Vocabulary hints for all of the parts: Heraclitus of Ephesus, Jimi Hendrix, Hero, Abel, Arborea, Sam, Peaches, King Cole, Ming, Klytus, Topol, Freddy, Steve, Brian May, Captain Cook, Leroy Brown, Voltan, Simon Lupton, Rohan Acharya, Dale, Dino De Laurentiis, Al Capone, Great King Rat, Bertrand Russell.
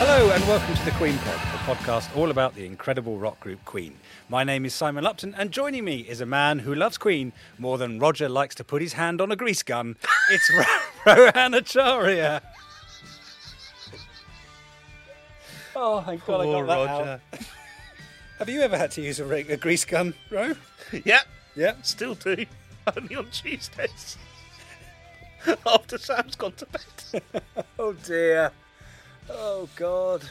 Hello and welcome to the Queen Pod, a podcast all about the incredible rock group Queen. My name is Simon Lupton, and joining me is a man who loves Queen more than Roger likes to put his hand on a grease gun. It's Rohan Acharya. Oh, thank God I got that Roger. Out. Have you ever had to use a grease gun, Ro? Yeah. Still do. Only on Tuesdays. After Sam's gone to bed. Oh dear. Oh, God.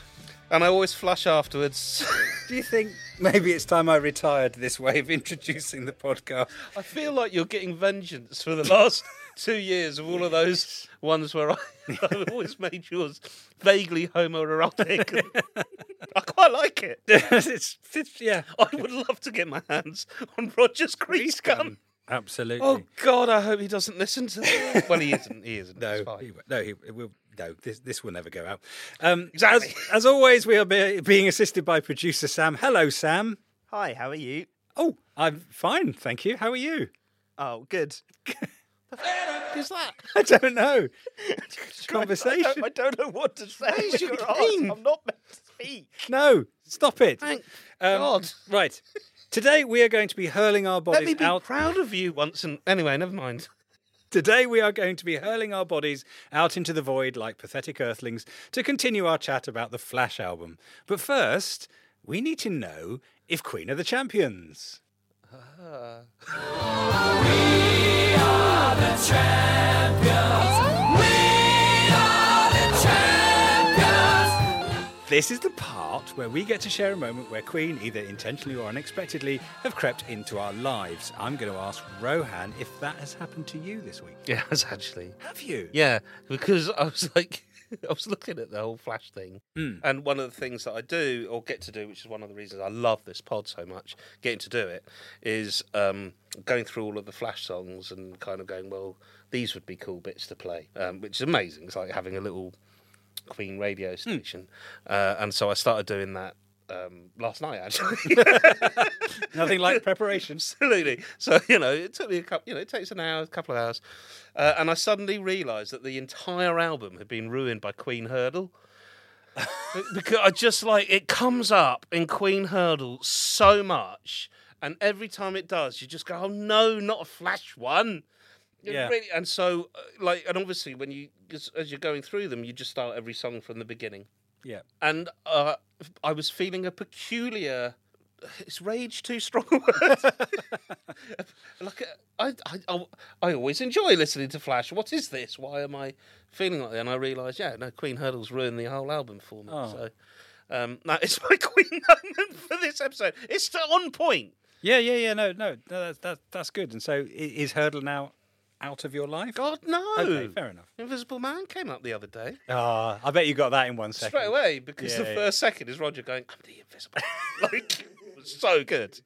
And I always flush afterwards. Do you think maybe it's time I retired this way of introducing the podcast? I feel like you're getting vengeance for the last 2 years of all of those ones where I've always made yours vaguely homoerotic. I quite like it. Yeah. I would love to get my hands on Roger's grease gun. Absolutely. Oh, God, I hope he doesn't listen to that. Well, he isn't. No, this will never go out. Exactly. As always, we are being assisted by producer Sam. Hello, Sam. Hi, how are you? Oh, I'm fine, thank you. How are you? Oh, good. What the fuck is that? I don't know. Conversation. I don't know what to say. I'm not meant to speak. No, stop it. Thank God. Right. Today, we are going to be hurling our bodies out. Let me be proud of you once and... Anyway, never mind. Today we are going to be hurling our bodies out into the void like pathetic earthlings to continue our chat about the Flash album. But first, we need to know if Queen are the champions. We are the champions. We are the champions. This is the part where we get to share a moment where Queen, either intentionally or unexpectedly, have crept into our lives. I'm going to ask Rohan if that has happened to you this week. Yeah, it has actually. Have you? Yeah, because I was looking at the whole Flash thing. Mm. And one of the things that I do, or get to do, which is one of the reasons I love this pod so much, getting to do it, is going through all of the Flash songs and kind of going, well, these would be cool bits to play, which is amazing. It's like having a little Queen radio station. And so I started doing that last night, actually. Nothing like preparation. Absolutely. So, it took me a couple of hours, and I suddenly realised that the entire album had been ruined by Queen Hurdle. Because it comes up in Queen Hurdle so much, and every time it does, you just go, oh no, not a Flash one. Yeah. Really, and so, and obviously, when you as you're going through them, you just start every song from the beginning. Yeah. And I was feeling a peculiar. Is rage too strong a word? I always enjoy listening to Flash. What is this? Why am I feeling like that? And I realised, Queen Hurdle's ruined the whole album for me. Oh. So that is my Queen moment for this episode. It's on point. Yeah. No, that's good. And so, is Hurdle now out of your life? God, no. Okay, fair enough. Invisible Man came up the other day. Ah, I bet you got that in 1 second. Straight away, because the first second is Roger going, I'm the Invisible Man. It was so good.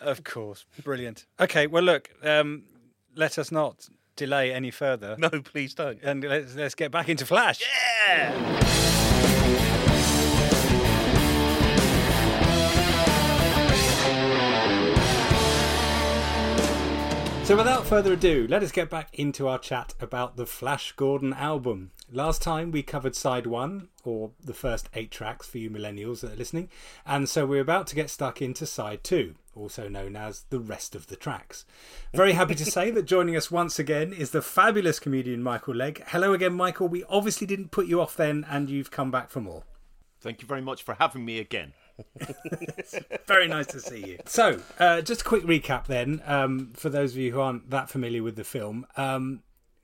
Of course. Brilliant. Okay, well, look, let us not delay any further. No, please don't. And let's get back into Flash. Yeah! So without further ado, let us get back into our chat about the Flash Gordon album. Last time we covered side one, or the first 8 tracks for you millennials that are listening, and so we're about to get stuck into side two, also known as the rest of the tracks. Very happy to say that joining us once again is the fabulous comedian Michael Legg. Hello again, Michael. We obviously didn't put you off then, and you've come back for more. Thank you very much for having me again. Very nice to see you. So, just a quick recap then, for those of you who aren't that familiar with the film.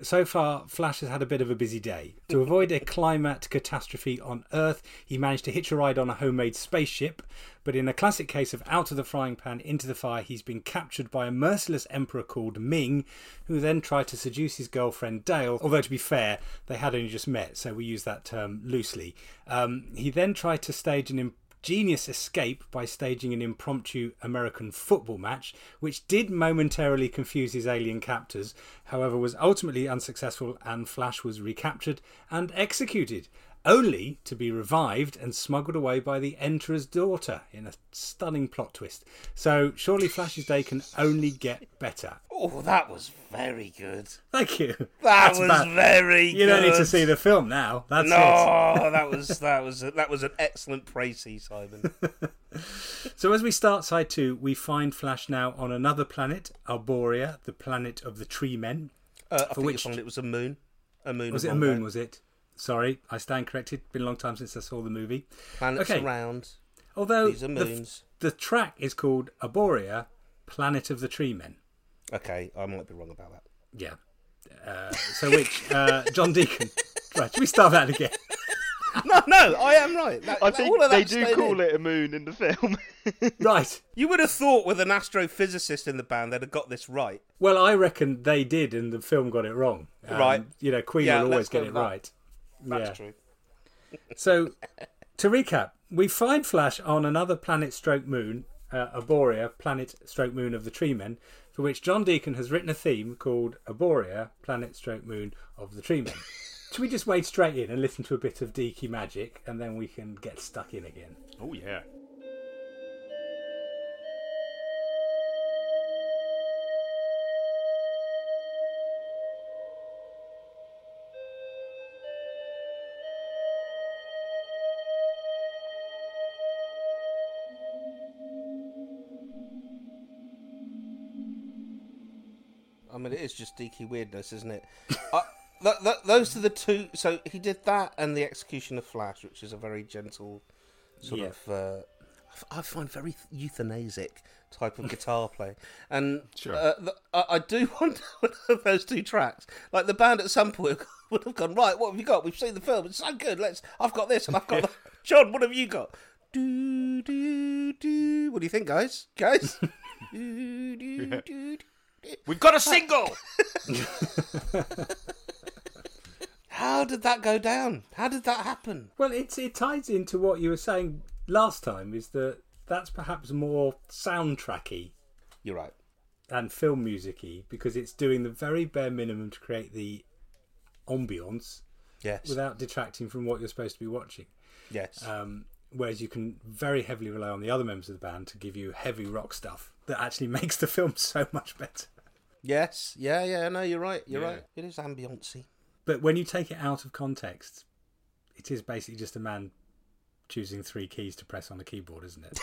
So far, Flash has had a bit of a busy day. To avoid a climate catastrophe on Earth, he managed to hitch a ride on a homemade spaceship. But in a classic case of out of the frying pan into the fire, he's been captured by a merciless emperor called Ming, who then tried to seduce his girlfriend Dale. Although, to be fair, they had only just met, so we use that term loosely. He then tried to stage an ingenious escape by staging an impromptu American football match, which did momentarily confuse his alien captors, however was ultimately unsuccessful, and Flash was recaptured and executed, only to be revived and smuggled away by the Emperor's daughter in a stunning plot twist. So surely Flash's day can only get better. Oh, that was very good. Thank you. That was very good. You don't need to see the film now. No, that was an excellent précis, Simon. So as we start side two, we find Flash now on another planet, Arborea, the planet of the tree men. I think it was a moon. Was it a moon? Sorry, I stand corrected. Been a long time since I saw the movie. Planets are round. Although these are moons. The track is called Arborea, Planet of the Tree Men. Okay, I might be wrong about that. Yeah. John Deacon. Right, should we start that again? No, I am right. They do call it a moon in the film. Right. You would have thought with an astrophysicist in the band they'd have got this right. Well, I reckon they did and the film got it wrong. Right. You know, Queen will always get it right. That's true. So, to recap, we find Flash on another planet-stroke-moon, Arborea, planet-stroke-moon of the Tree Men, for which John Deacon has written a theme called Arborea, planet-stroke-moon of the Tree Men. Should we just wade straight in and listen to a bit of Deaky magic, and then we can get stuck in again? Oh, yeah. I mean, it is just Deaky weirdness, isn't it? Those are the two. So he did that and the execution of Flash, which is a very gentle sort of... I find very euthanasic type of guitar playing. And sure. I do wonder whether those two tracks... Like, the band at some point would have gone, right, what have you got? We've seen the film. It's so good. I've got this and I've got that. John, what have you got? Do, do, do. What do you think, guys? Do, do, do, do. We've got a single! How did that go down? How did that happen? Well, it ties into what you were saying last time, is that's perhaps more soundtracky. You're right. And film music-y, because it's doing the very bare minimum to create the ambience without detracting from what you're supposed to be watching. Yes. Whereas you can very heavily rely on the other members of the band to give you heavy rock stuff that actually makes the film so much better. Yes, no, you're right. It is ambience-y. But when you take it out of context, it is basically just a man choosing 3 keys to press on a keyboard, isn't it?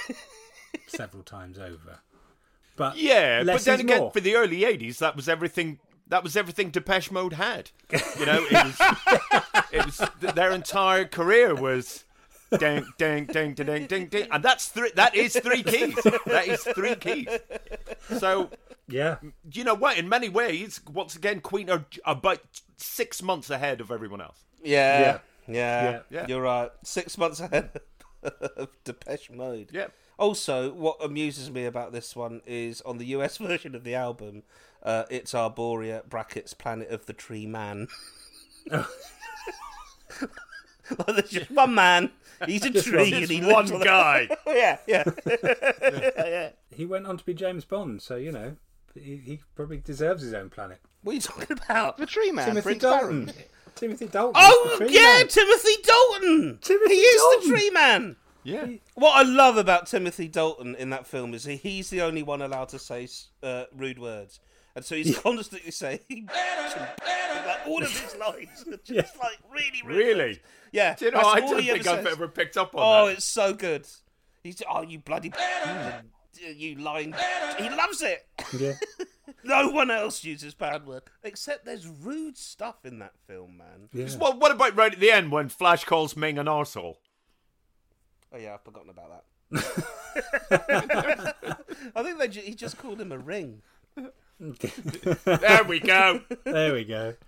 Several times over. But yeah, but then again, for the early 80s, that was everything. That was everything Depeche Mode had. You know, it was their entire career was. Ding, ding, ding, ding, ding, ding, ding. And that is 3 keys. That is 3 keys. So, yeah. You know what? In many ways, once again, Queen are about 6 months ahead of everyone else. Yeah. You're right. 6 months ahead of Depeche Mode. Yeah. Also, what amuses me about this one is on the US version of the album, it's Arborea, brackets, Planet of the Tree Man. Oh. Like there's just one man. He's a tree, and he's one guy. Yeah. He went on to be James Bond, so you know he probably deserves his own planet. What are you talking about? The Tree Man, Timothy Dalton. Oh yeah, man. Timothy Dalton. He is the Tree Man. Yeah. What I love about Timothy Dalton in that film is he's the only one allowed to say rude words. And so he's constantly saying like all of his lines are just like really. Yeah. Do you know, I don't think I've ever picked up on that. Oh, it's so good. He's you bloody you lying. He loves it. Yeah. No one else uses bad word. Except there's rude stuff in that film, man. Yeah. Well, what about right at the end when Flash calls Ming an arsehole? Oh yeah, I've forgotten about that. I think he just called him a ring. There we go.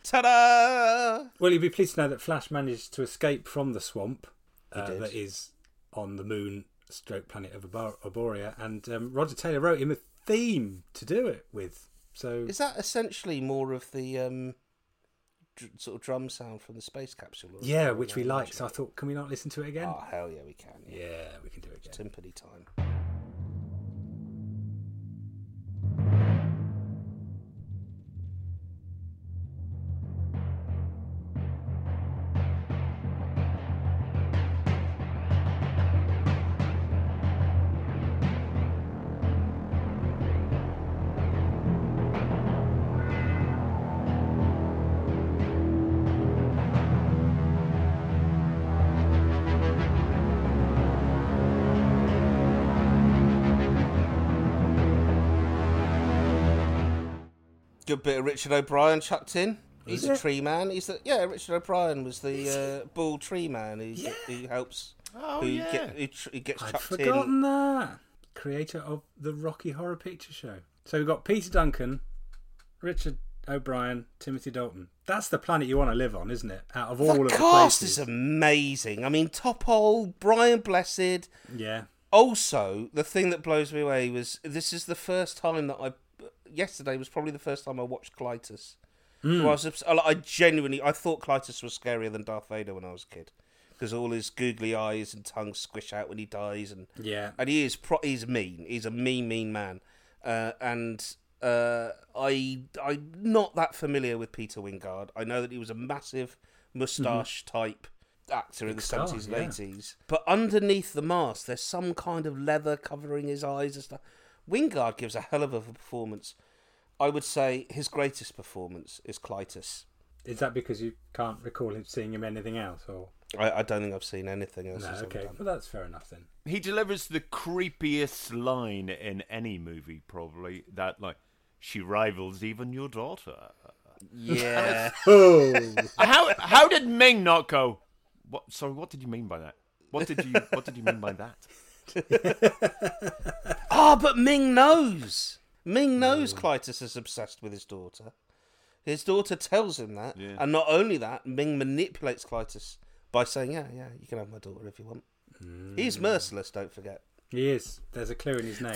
Ta-da! Well, you'll be pleased to know that Flash managed to escape from the swamp that is on the moon/planet of Arborea, and Roger Taylor wrote him a theme to do it with. So is that essentially more of the sort of drum sound from the space capsule? Yeah, which we liked. So I thought, can we not listen to it again? Oh, hell yeah, we can. Yeah, we can do it again. Timpani time. Good bit of Richard O'Brien chucked in. He's a tree man. Richard O'Brien was the bald tree man who helps. Oh, who yeah. He gets chucked in. I'd forgotten that. Creator of the Rocky Horror Picture Show. So we've got Peter Duncan, Richard O'Brien, Timothy Dalton. That's the planet you want to live on, isn't it? Out of all of the places. The cast is amazing. I mean, Topol, Brian Blessed. Yeah. Also, the thing that blows me away was this is the first time that yesterday was probably the first time I watched Klytus. Mm. I thought Klytus was scarier than Darth Vader when I was a kid, because all his googly eyes and tongue squish out when he dies, and he is he's mean. He's a mean man, and I'm not that familiar with Peter Wingard. I know that he was a massive moustache type actor in the 70s and 80s, but underneath the mask, there's some kind of leather covering his eyes and stuff. Wingard gives a hell of a performance. I would say his greatest performance is Klytus. Is that because you can't recall seeing him anything else? Or I don't think I've seen anything else. No, okay, well that's fair enough then. He delivers the creepiest line in any movie, probably. That like, she rivals even your daughter. Yeah. How did Ming not go? What? Sorry, what did you mean by that? What did you mean by that? But Ming knows. Klytus is obsessed with his daughter. His daughter tells him that, and not only that, Ming manipulates Klytus by saying, "Yeah, you can have my daughter if you want." Mm. He's merciless. Don't forget. He is. There's a clue in his name.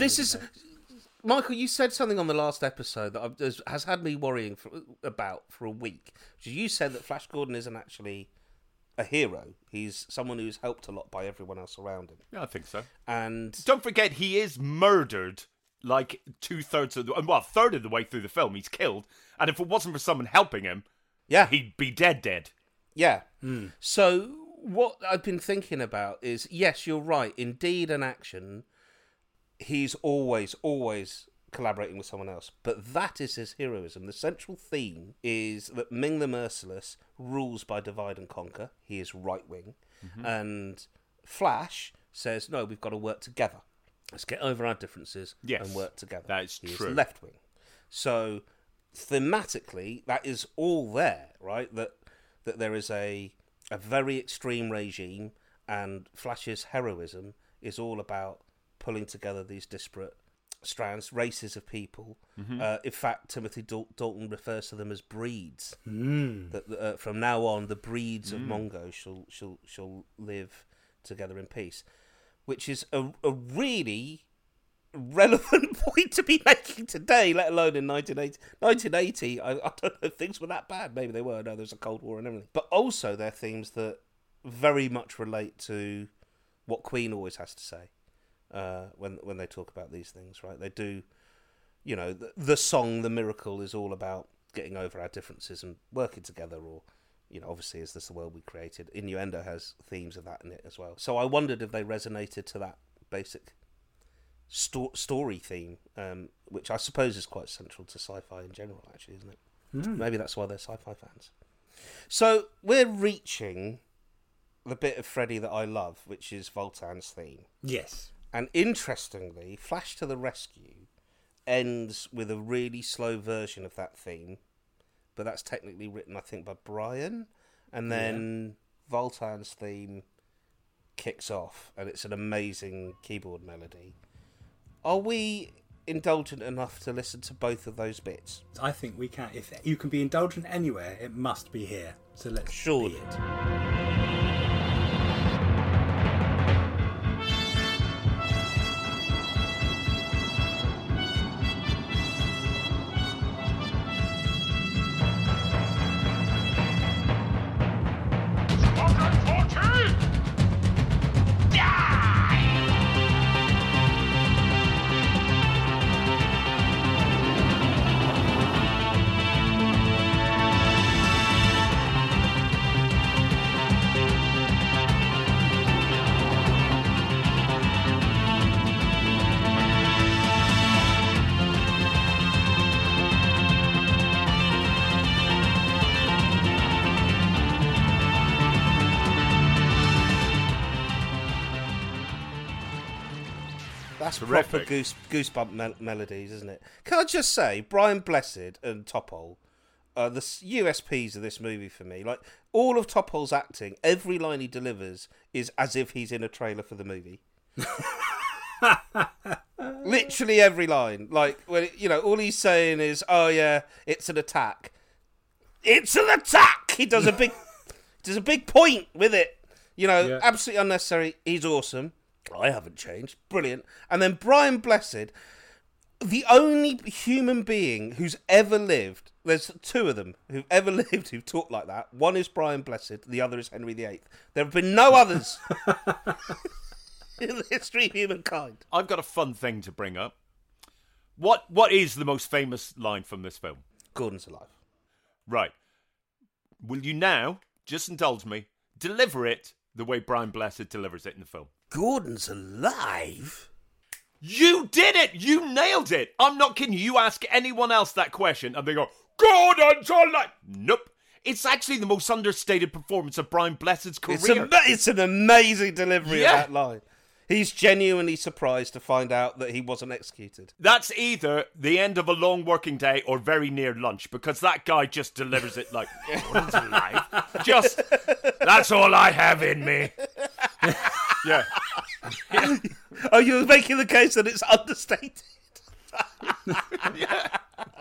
Michael. You said something on the last episode that has had me worrying for a week. You said that Flash Gordon isn't actually a hero. He's someone who's helped a lot by everyone else around him. Yeah, I think so. And don't forget, he is murdered like a third of the way through the film. He's killed, and if it wasn't for someone helping him, he'd be dead. Yeah. Mm. So what I've been thinking about is, yes, you're right. In deed and action, he's always collaborating with someone else, but that is his heroism. The central theme is that Ming the Merciless rules by divide and conquer. He is right wing, and Flash says, no, we've got to work together. Let's get over our differences and work together. That is true. He is left wing. So thematically, that is all there, right? That there is a very extreme regime, and Flash's heroism is all about pulling together these disparate strands, races of people. In fact, Timothy Dalton refers to them as breeds. That from now on, the breeds of Mongo shall live together in peace, which is a really relevant point to be making today, let alone in 1980. I don't know if things were that bad. Maybe they were. No, there's a Cold War and everything. But also, they're themes that very much relate to what Queen always has to say. When they talk about these things, right? They do, you know, the song "The Miracle" is all about getting over our differences and working together, or, you know, obviously, is this the world we created? Innuendo has themes of that in it as well. So I wondered if they resonated to that basic story theme, which I suppose is quite central to sci-fi in general, actually, isn't it? Mm. Maybe that's why they're sci-fi fans. So we're reaching the bit of Freddy that I love, which is Voltan's theme. Yes. And interestingly, Flash to the Rescue ends with a really slow version of that theme, but that's technically written, I think, by Brian. And then Voltan's theme kicks off, and it's an amazing keyboard melody. Are we indulgent enough to listen to both of those bits? I think we can. If you can be indulgent anywhere, it must be here. So let's surely. Proper goosebump melodies, isn't it? Can I just say, Brian Blessed and Topol are the USPs of this movie for me. Like, all of Topol's acting, every line he delivers is as if he's in a trailer for the movie. Literally every line. Like, when, you know, all he's saying is, "Oh yeah, it's an attack. It's an attack." He does a big point with it. You know, absolutely unnecessary. He's awesome. I haven't changed. Brilliant. And then Brian Blessed, the only human being who's ever lived, there's two of them who've ever lived who've talked like that. One is Brian Blessed, the other is Henry VIII. There have been no others in the history of humankind. I've got a fun thing to bring up. What is the most famous line from this film? Gordon's alive. Right. Will you now, just indulge me, deliver it the way Brian Blessed delivers it in the film? Gordon's alive? You did it! You nailed it! I'm not kidding you. You ask anyone else that question and they go, "Gordon's alive!" Nope. It's actually the most understated performance of Brian Blessed's career. It's an amazing delivery of that line. He's genuinely surprised to find out that he wasn't executed. That's either the end of a long working day or very near lunch, because that guy just delivers it like, "Gordon's alive." Just, "That's all I have in me." Yeah. Yeah. Oh, you're making the case that it's understated.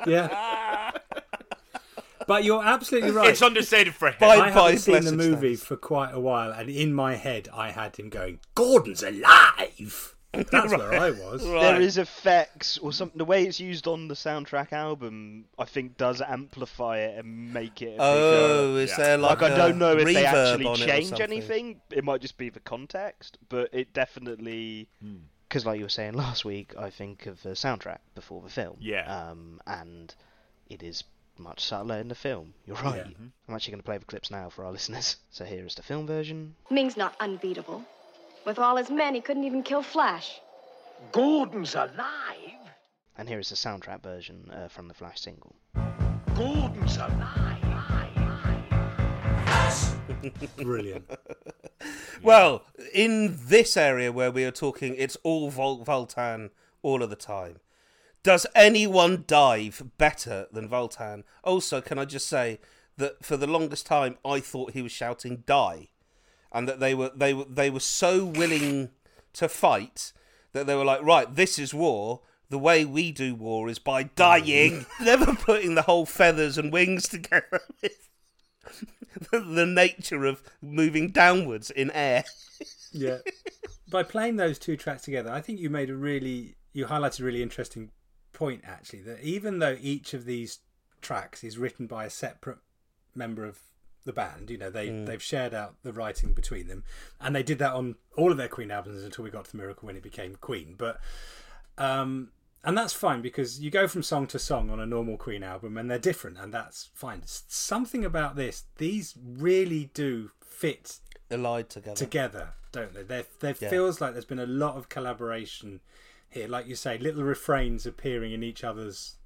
Yeah. But you're absolutely right. It's understated for him. I haven't seen the movie for quite a while, and in my head, I had him going, "Gordon's alive." That's right. Where I was. Right. There is effects or something. The way it's used on the soundtrack album, I think, does amplify it and make it. Oh, is there like I don't know if they actually change anything. It might just be the context, but it definitely. Because, like you were saying last week, I think of the soundtrack before the film. Yeah. And it is much subtler in the film. You're right. Yeah. I'm actually going to play the clips now for our listeners. So here is the film version. "Ming's not unbeatable. With all his men, he couldn't even kill Flash. Gordon's alive." And here is the soundtrack version from the Flash single. "Gordon's alive." Brilliant. Well, in this area where we are talking, it's all Voltan all of the time. Does anyone dive better than Voltan? Also, can I just say that for the longest time, I thought he was shouting "die," and that they were so willing to fight that they were like, "Right, this is war. The way we do war is by dying." Never putting the whole feathers and wings together with the nature of moving downwards in air. Yeah. By playing those two tracks together, I think you made you highlighted a really interesting point, actually, that even though each of these tracks is written by a separate member of the band, you know, they've shared out the writing between them, and they did that on all of their Queen albums until we got to The Miracle when it became Queen. But and that's fine, because you go from song to song on a normal Queen album and they're different, and that's fine. Something about these really do fit allied together, don't they? There feels like there's been a lot of collaboration here, like you say, little refrains appearing in each other's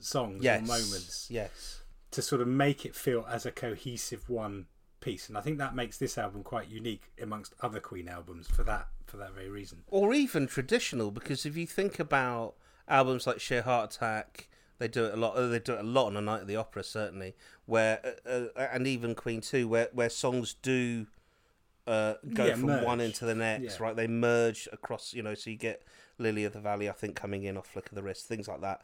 songs or moments. Yes. To sort of make it feel as a cohesive one piece. And I think that makes this album quite unique amongst other Queen albums for that very reason. Or even traditional, because if you think about albums like Sheer Heart Attack, they do it a lot. They do it a lot on A Night at the Opera, certainly, where and even Queen 2, where songs do go from merge. One into the next, right? They merge across, so you get Lily of the Valley, I think, coming in off Flick of the Wrist, things like that.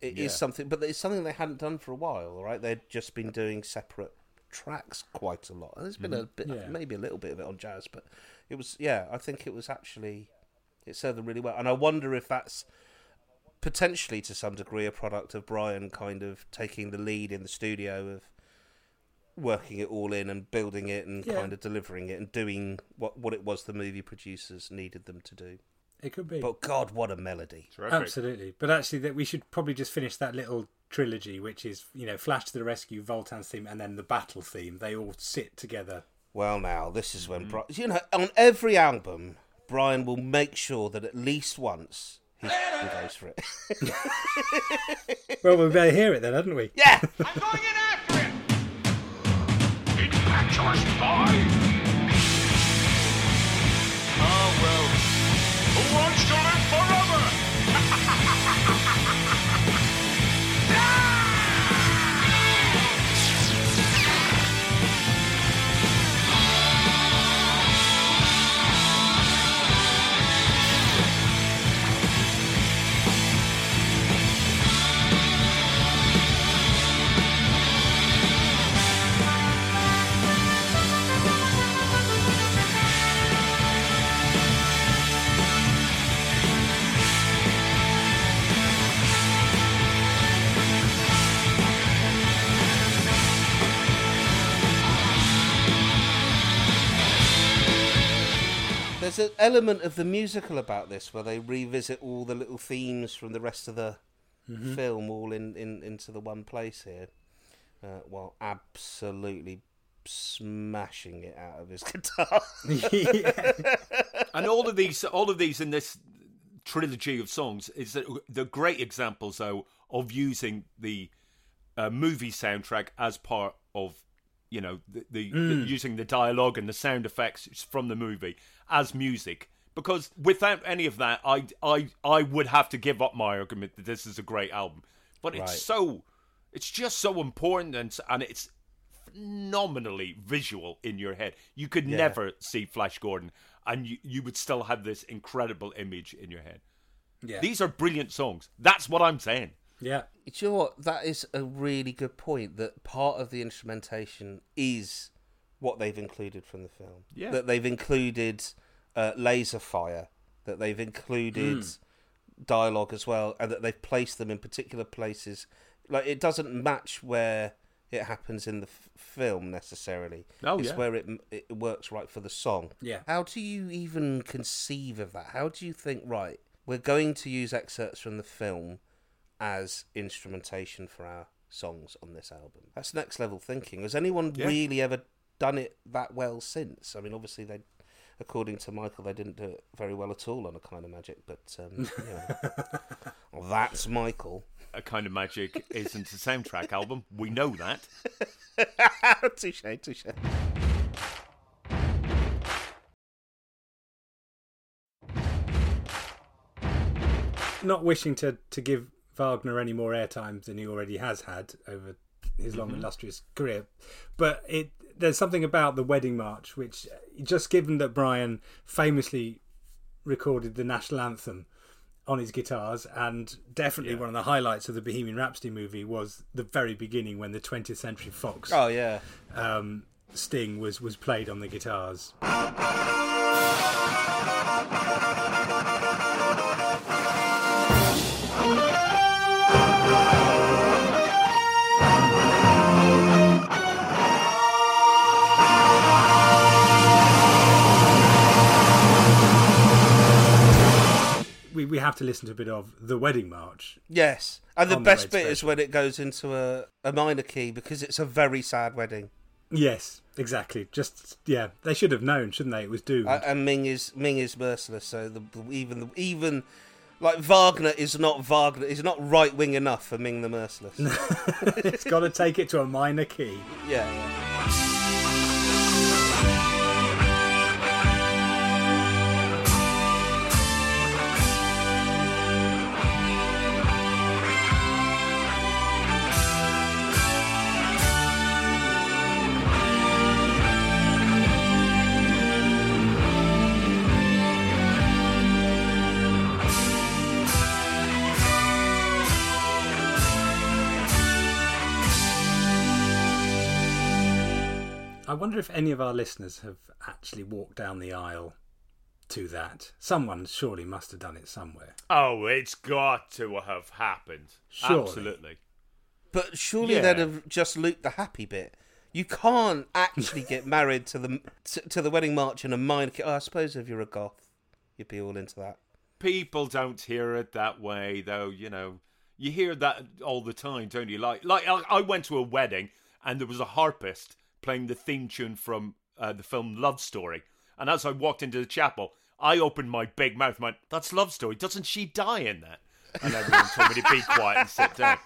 It is something, but it's something they hadn't done for a while, right? They'd just been doing separate tracks quite a lot. And there's been a bit, maybe a little bit of it on jazz, but it was, I think it was actually, it served them really well. And I wonder if that's potentially to some degree a product of Brian kind of taking the lead in the studio of working it all in and building it and kind of delivering it and doing what it was the movie producers needed them to do. It could be. But God, what a melody. Terrific. Absolutely. But actually, we should probably just finish that little trilogy, which is, Flash to the Rescue, Voltan's theme, and then the battle theme. They all sit together. Well, now, this is when Brian... on every album, Brian will make sure that at least once... He goes for it. Well, we better hear it then, hadn't we? Yeah! I'm going in after it! Infectious boy! Oh, well. Who wants to live forever? There's an element of the musical about this where they revisit all the little themes from the rest of the film all into the one place here, while absolutely smashing it out of his guitar. And all of these in this trilogy of songs is that they're great examples though of using the movie soundtrack as part of. Using the dialogue and the sound effects from the movie as music. Because without any of that, I would have to give up my argument that this is a great album. But it's just so important and it's phenomenally visual in your head. You could never see Flash Gordon and you would still have this incredible image in your head. Yeah. These are brilliant songs. That's what I'm saying. Yeah. Do you know what? That is a really good point, that part of the instrumentation is what they've included from the film. Yeah. That they've included laser fire, that they've included dialogue as well, and that they've placed them in particular places. Like, it doesn't match where it happens in the film necessarily. Oh, it's where it works right for the song. Yeah. How do you even conceive of that? How do you think, right, we're going to use excerpts from the film as instrumentation for our songs on this album? That's next level thinking. Has anyone really ever done it that well since? I mean, obviously, they, according to Michael, they didn't do it very well at all on A Kind of Magic, but well, that's Michael. A Kind of Magic isn't a soundtrack album. We know that. Touché, touché. Not wishing to give Wagner any more airtime than he already has had over his long illustrious career, but there's something about the Wedding March which, just given that Brian famously recorded the national anthem on his guitars, and definitely one of the highlights of the Bohemian Rhapsody movie was the very beginning when the 20th Century Fox sting was played on the guitars. We have to listen to a bit of the Wedding March. Yes, and the best bit is when it goes into a minor key, because it's a very sad wedding. Yes, Exactly. Just yeah, they should have known, shouldn't they? It was doomed. And Ming is merciless. So even like Wagner is not right wing enough for Ming the Merciless. It's got to take it to a minor key. Yeah. I wonder if any of our listeners have actually walked down the aisle to that. Someone surely must have done it somewhere. Oh, it's got to have happened. Surely. Absolutely. But surely they'd have just looped the happy bit. You can't actually get married to the wedding march in a minor key. Oh, I suppose if you're a goth, you'd be all into that. People don't hear it that way, though, you know. You hear that all the time, don't you? Like I went to a wedding and there was a harpist playing the theme tune from the film Love Story. And as I walked into the chapel, I opened my big mouth and went, "That's Love Story. Doesn't she die in that?" And everyone told me to be quiet and sit down.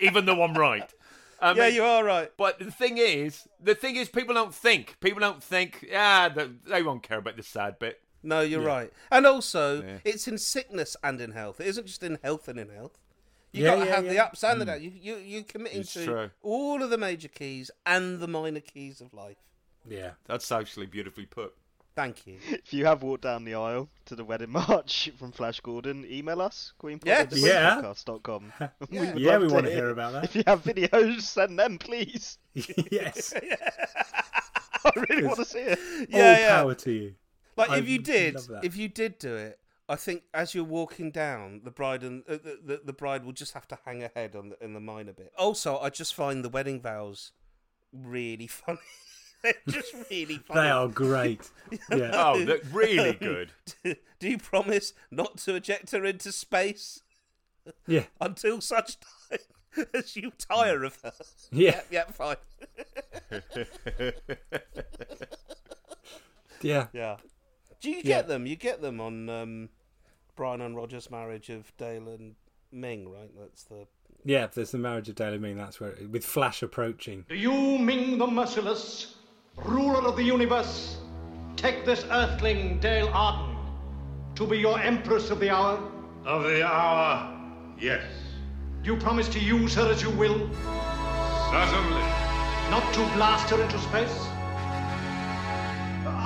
Even though I'm right. You are right. But the thing is, people don't think, they won't care about the sad bit. No, you're right. And also, it's in sickness and in health. It isn't just in health and in health. You've got to have the ups and the downs. You're committing to all of the major keys and the minor keys of life. Yeah, that's actually beautifully put. Thank you. If you have walked down the aisle to the wedding march from Flash Gordon, email us, queenpod@queenpodcast.com. We want to hear about that. If you have videos, send them, please. Yes. I really want to see it. All power to you. Like, if you did do it, I think as you're walking down, the bride and the bride will just have to hang her head in the minor bit. Also, I just find the wedding vows really funny. They're just really funny. They are great. Yeah. Oh, they're really good. Do you promise not to eject her into space? Yeah. Until such time as you tire of her. Yeah. Yep, fine. Yeah. Yeah. Do you get them? You get them on Brian and Roger's marriage of Dale and Ming, right? That's the... Yeah, there's the marriage of Dale and Ming. That's where... With Flash approaching. Do you, Ming the Merciless, ruler of the universe, take this earthling, Dale Arden, to be your empress of the hour? Of the hour, yes. Do you promise to use her as you will? Certainly. Not to blast her into space?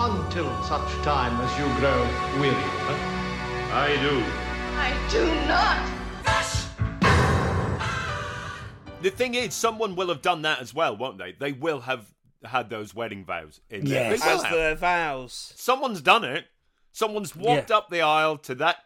Until such time as you grow weary of her. I do. I do not. The thing is, someone will have done that as well, won't they? They will have had those wedding vows in there. Yes, as their vows. Someone's done it. Someone's walked up the aisle to that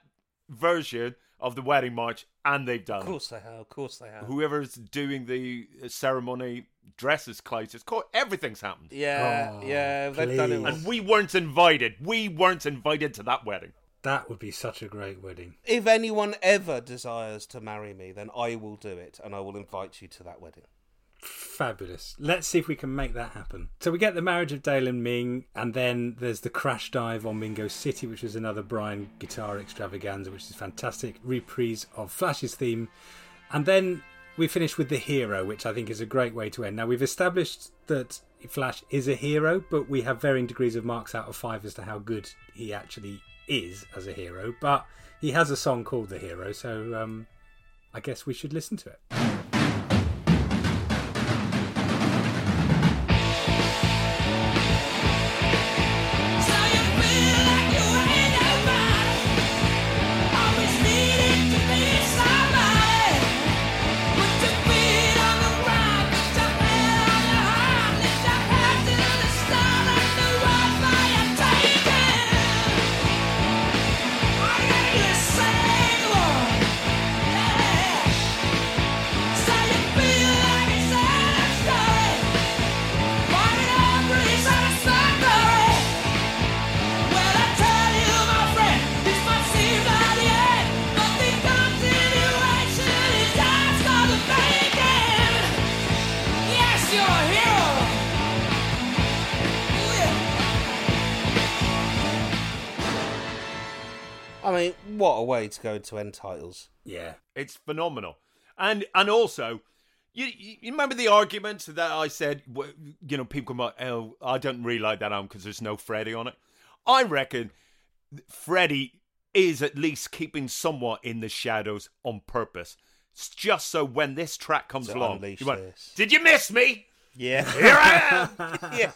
version of the wedding march, and they've done it. Of course they have. Whoever's doing the ceremony... dresses, Klytus, everything's happened. Yeah, they've done it. And we weren't invited. We weren't invited to that wedding. That would be such a great wedding. If anyone ever desires to marry me, then I will do it, and I will invite you to that wedding. Fabulous. Let's see if we can make that happen. So we get the marriage of Dale and Ming, and then there's the crash dive on Mingo City, which is another Brian guitar extravaganza, which is fantastic. Reprise of Flash's theme. And then... we finish with the hero, which I think is a great way to end. Now, we've established that Flash is a hero, but we have varying degrees of marks out of 5 as to how good he actually is as a hero. But he has a song called The Hero, so I guess we should listen to it. I mean, what a way to go to end titles. Yeah. It's phenomenal. And also, you remember the argument that I said, you know, people might, oh, I don't really like that album because there's no Freddie on it. I reckon Freddie is at least keeping somewhat in the shadows on purpose. It's just so when this track comes along, you went, did you miss me? Yeah. Here I am!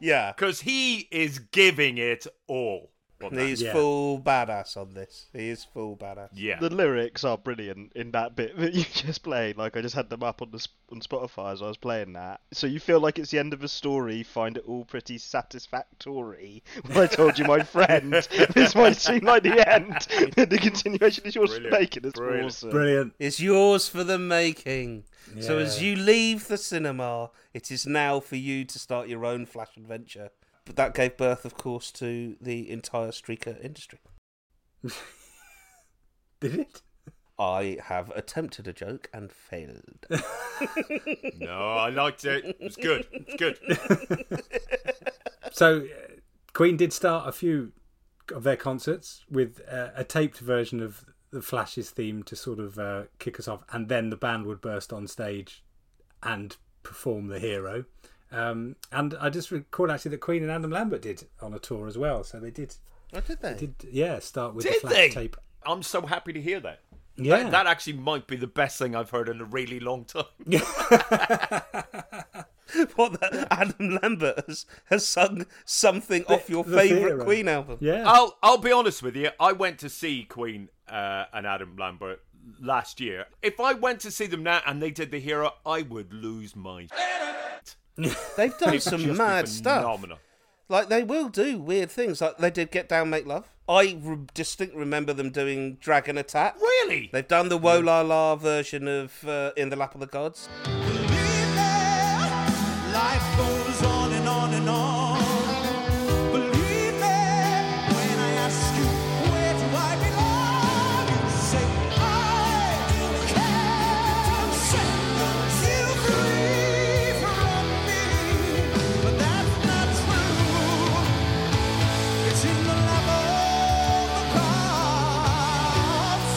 Yeah. Because he is giving it all. He's full badass on this. He is full badass. Yeah. The lyrics are brilliant in that bit that you just played. Like, I just had them up on Spotify as I was playing that. So you feel like it's the end of a story, find it all pretty satisfactory. When I told you, my friend, this might seem like the end, but the continuation is yours for the making. It's awesome. Brilliant. It's yours for the making. Yeah. So as you leave the cinema, it is now for you to start your own Flash adventure. But that gave birth, of course, to the entire streaker industry. Did it? I have attempted a joke and failed. No, I liked it. It was good. It's good. So, Queen did start a few of their concerts with a taped version of the Flash's theme to sort of kick us off, and then the band would burst on stage and perform The Hero. And I just recall actually that Queen and Adam Lambert did on a tour as well. So they did. What did they? Start with the Flash tape. I'm so happy to hear that. Yeah, that actually might be the best thing I've heard in a really long time. What, that Adam Lambert has sung something off your favourite Queen album? Yeah, I'll be honest with you. I went to see Queen and Adam Lambert last year. If I went to see them now and they did The Hero, I would lose my. They've done some mad stuff. Like, they will do weird things. Like, they did Get Down, Make Love. I distinctly remember them doing Dragon Attack. Really? They've done the Wo La La version of In the Lap of the Gods. Believe me, life goes on and on and on. Believe me, when I ask you where do I belong, you say I don't care. I'm set you free from me, but that's not true. It's in the lap of the gods.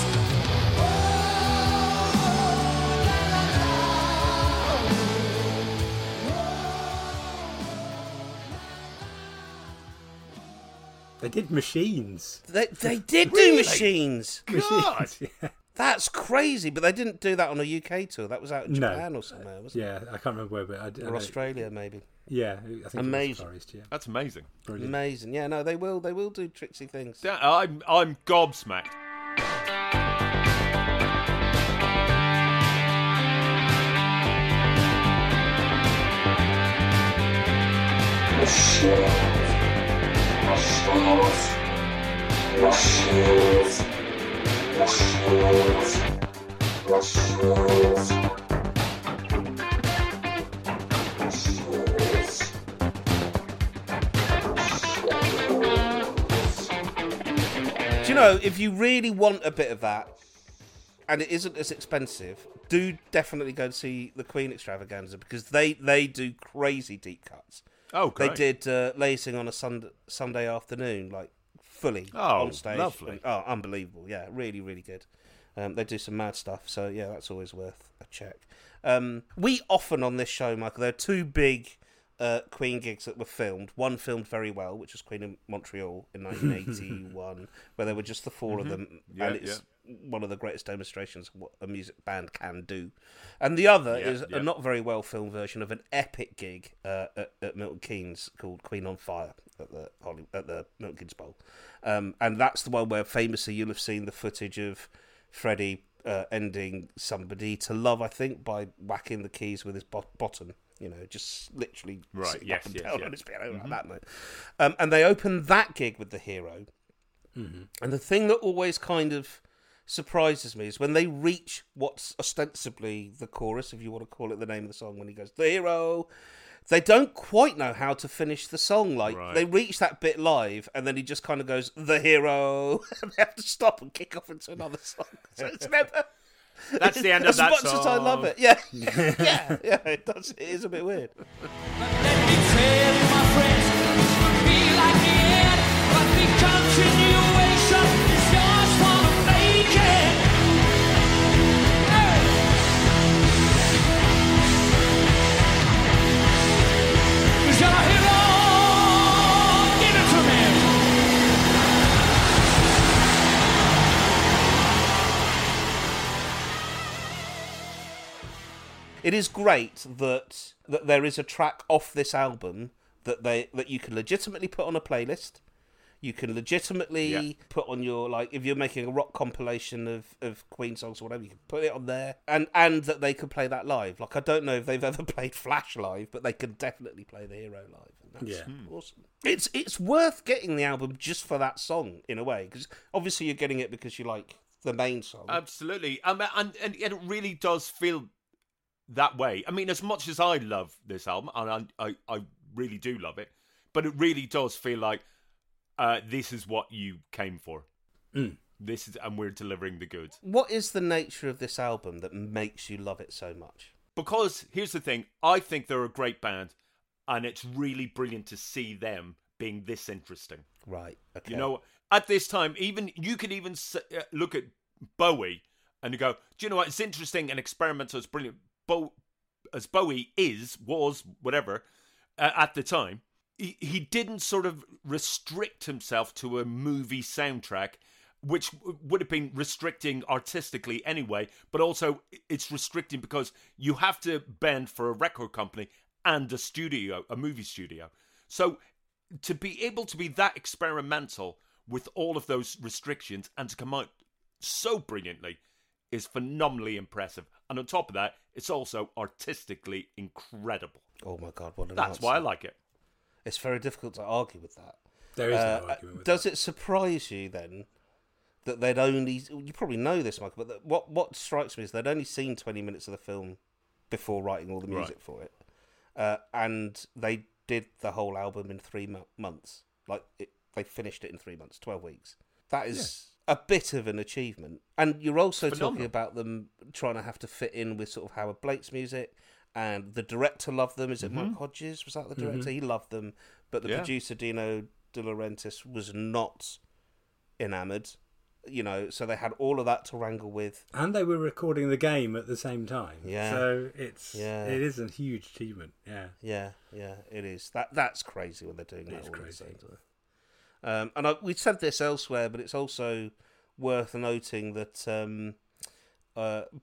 They did Machines. They did do Machines. God. Yeah. That's crazy, but they didn't do that on a UK tour. That was out in Japan or somewhere, wasn't it? Yeah, I can't remember where, but or Australia, maybe. Yeah, I think amazing. It was Forest, yeah. That's amazing. Brilliant. Amazing. Yeah, no, they will do tricksy things. Yeah, I'm gobsmacked. Oh, shit. Do you know, if you really want a bit of that, and it isn't as expensive, do definitely go and see the Queen Extravaganza, because they do crazy deep cuts. Oh, great. They did Lacing on a Sunday afternoon, like fully on stage. Lovely. And, unbelievable. Yeah, really, really good. They do some mad stuff. So, yeah, that's always worth a check. We often on this show, Michael, there are two big Queen gigs that were filmed. One filmed very well, which was Queen in Montreal in 1981, where there were just the four of them. Yeah, and it's one of the greatest demonstrations of what a music band can do. And the other is a not very well filmed version of an epic gig at Milton Keynes called Queen on Fire at the Milton Keynes Bowl. And that's the one where famously you'll have seen the footage of Freddie ending Somebody to Love, I think, by whacking the keys with his bottom. You know, just literally sitting up and down on his piano like that. And they opened that gig with The Hero. Mm-hmm. And the thing that always kind of surprises me is when they reach what's ostensibly the chorus, if you want to call it the name of the song, when he goes, The Hero, they don't quite know how to finish the song. Like, they reach that bit live, and then he just kind of goes, The Hero, and they have to stop and kick off into another song. So it's never... That's the end of that song. As much as I love it, yeah, it does. It is a bit weird. But let me tell you, my friends, this would be like the end, but the continuation... It is great that there is a track off this album that you can legitimately put on a playlist. You can legitimately put on your, like, if you're making a rock compilation of Queen songs or whatever, you can put it on there. And that they can play that live. Like, I don't know if they've ever played Flash live, but they can definitely play The Hero live. And that's awesome. It's worth getting the album just for that song, in a way. Because obviously you're getting it because you like the main song. Absolutely. And it really does feel that way. I mean, as much as I love this album, and I really do love it, but it really does feel like, this is what you came for. Mm. This is, and we're delivering the goods. What is the nature of this album that makes you love it so much? Because here's the thing, I think they're a great band, and it's really brilliant to see them being this interesting. Right. Okay. You know, at this time, even you could even look at Bowie and go, do you know what? It's interesting and experimental. It's brilliant. As Bowie was, whatever, at the time. He didn't sort of restrict himself to a movie soundtrack, which would have been restricting artistically anyway, but also it's restricting because you have to bend for a record company and a studio, a movie studio. So to be able to be that experimental with all of those restrictions and to come out so brilliantly is phenomenally impressive. And on top of that, it's also artistically incredible. Oh my God, what an answer. That's why I like it. It's very difficult to argue with that. There is no argument with that. Does it surprise you, then, that they'd only... You probably know this, Michael, but what strikes me is they'd only seen 20 minutes of the film before writing all the music for it. And they did the whole album in 3 months. Like, they finished it in 3 months, 12 weeks. That is a bit of an achievement. And you're also talking about them trying to have to fit in with sort of Howard Blake's music. And the director loved them. Is it Mike Hodges? Was that the director? Mm-hmm. He loved them. But the producer, Dino De Laurentiis, was not enamoured. You know, so they had all of that to wrangle with. And they were recording the game at the same time. Yeah. So it is a huge achievement. Yeah. Yeah, yeah, it is. That's crazy when they're doing that all crazy. At the same time. And we said this elsewhere, but it's also worth noting that...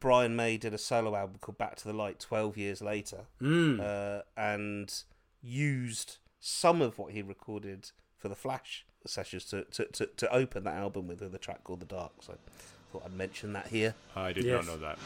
Brian May did a solo album called Back to the Light 12 years later and used some of what he recorded for the Flash sessions to open that album with a track called The Dark. So I thought I'd mention that here. I did not know that.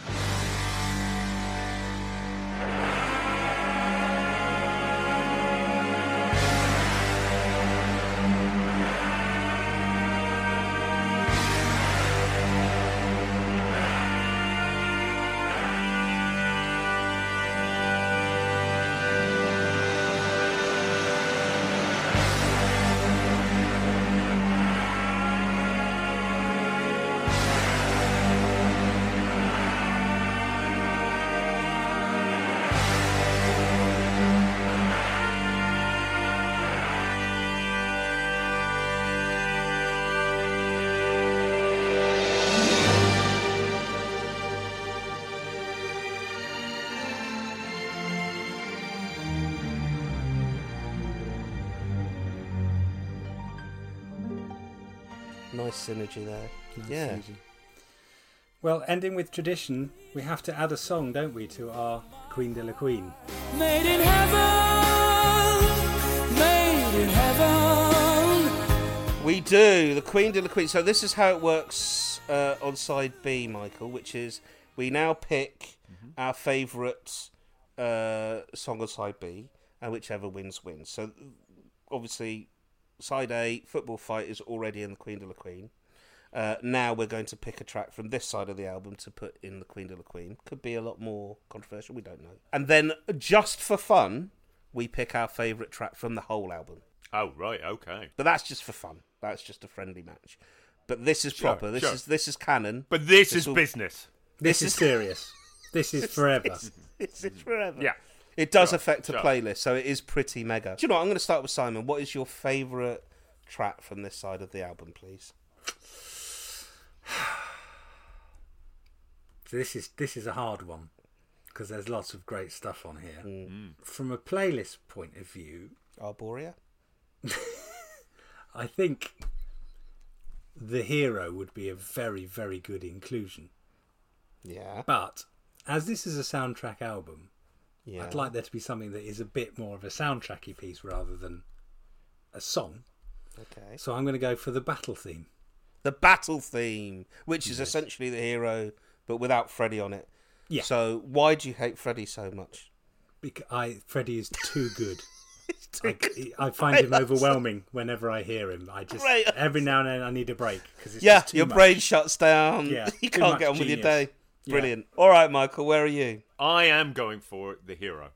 Nice synergy there. Nice synergy. Well, ending with tradition, we have to add a song, don't we, to our Queen de la Queen. Made in heaven, made in heaven. We do, the Queen de la Queen. So this is how it works on side B, Michael, which is we now pick our favourite song on side B, and whichever wins. So obviously... Side A, Football Fight, is already in the Queen de la Queen. Now we're going to pick a track from this side of the album to put in the Queen de la Queen. Could be a lot more controversial, we don't know. And then, just for fun, we pick our favourite track from the whole album. Oh, right, okay. But that's just for fun. That's just a friendly match. But this is proper. This is canon. But this is business. This is serious. This is forever. This is forever. Yeah. It does affect a playlist, so it is pretty mega. Do you know what? I'm going to start with Simon. What is your favourite track from this side of the album, please? So this is a hard one because there's lots of great stuff on here. Mm. From a playlist point of view... Arborea? I think The Hero would be a very, very good inclusion. Yeah. But as this is a soundtrack album, yeah, I'd like there to be something that is a bit more of a soundtracky piece rather than a song. Okay. So I'm going to go for the battle theme. The battle theme, which is essentially the hero, but without Freddie on it. Yeah. So why do you hate Freddie so much? Because Freddie is too good. I find him overwhelming whenever I hear him. I just every now and then I need a break because just too your much. Brain shuts down. Yeah, you can't get on with your day. Brilliant. Yeah. All right, Michael, where are you? I am going for the hero,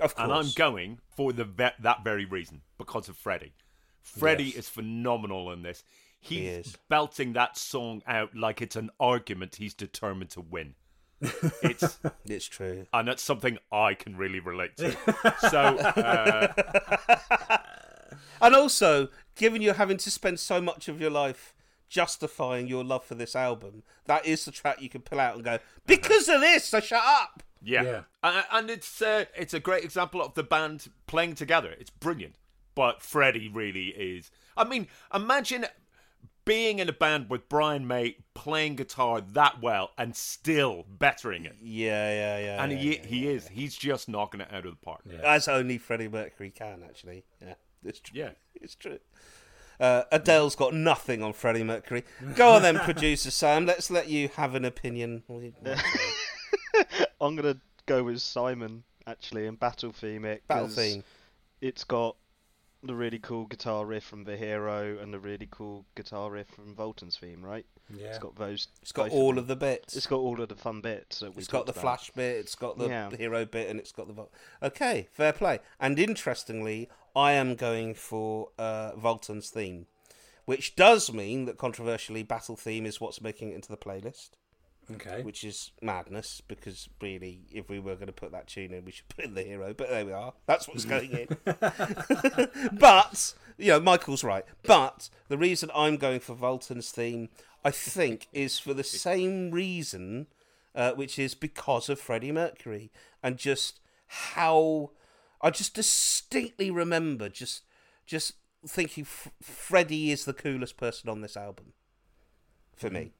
of course, and I'm going for that very reason because of Freddie. Freddie is phenomenal in this. He's belting that song out like it's an argument he's determined to win. It's true, and that's something I can really relate to. So, and also, given you're having to spend so much of your life justifying your love for this album, that is the track you can pull out and go, because of this, I shut up. Yeah, and it's a great example of the band playing together. It's brilliant, but Freddie really is. I mean, imagine being in a band with Brian May playing guitar that well and still bettering it. Yeah. And he is. Yeah. He's just knocking it out of the park. Yeah. As only Freddie Mercury can, actually. Yeah, it's true. Yeah. It's true. Adele's got nothing on Freddie Mercury. Go on then, producer Sam. Let's let you have an opinion. I'm going to go with Simon, actually, and battle theme it. Battle theme. It's got the really cool guitar riff from the hero and the really cool guitar riff from Voltan's theme, right? Yeah. It's got those. It's got all of the bits. It's got all of the fun bits. That it's got the Flash bit, it's got the hero bit, and it's got the... Okay, fair play. And interestingly, I am going for Voltan's theme, which does mean that, controversially, battle theme is what's making it into the playlist. Okay. Which is madness, because really, if we were going to put that tune in, we should put in the hero. But there we are. That's what's going in. But, you know, Michael's right. But the reason I'm going for Voltan's theme, I think, is for the same reason, which is because of Freddie Mercury. And just how... I just distinctly remember just thinking Freddie is the coolest person on this album, for me.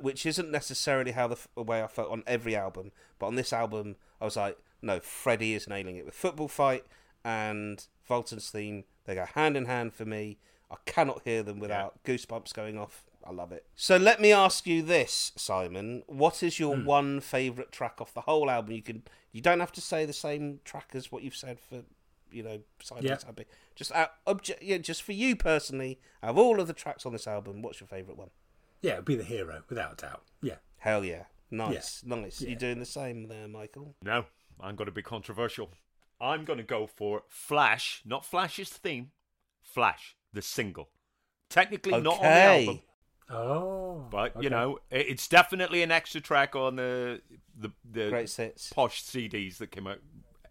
Which isn't necessarily how the way I felt on every album, but on this album, I was like, no, Freddie is nailing it with Football Fight and Voltan's theme. They go hand in hand for me. I cannot hear them without goosebumps going off. I love it. So let me ask you this, Simon. What is your one favourite track off the whole album? You don't have to say the same track as what you've said for, you know, Simon. Yeah. Just for you personally, out of all of the tracks on this album, what's your favourite one? Yeah, it'd be the hero, without a doubt. Yeah. Hell yeah. Nice. Yeah. You doing the same there, Michael? No, I'm going to be controversial. I'm going to go for Flash, not Flash's theme, Flash, the single. Technically not on the album. Oh. But, you know, it's definitely an extra track on the Greatest Hits posh CDs that came out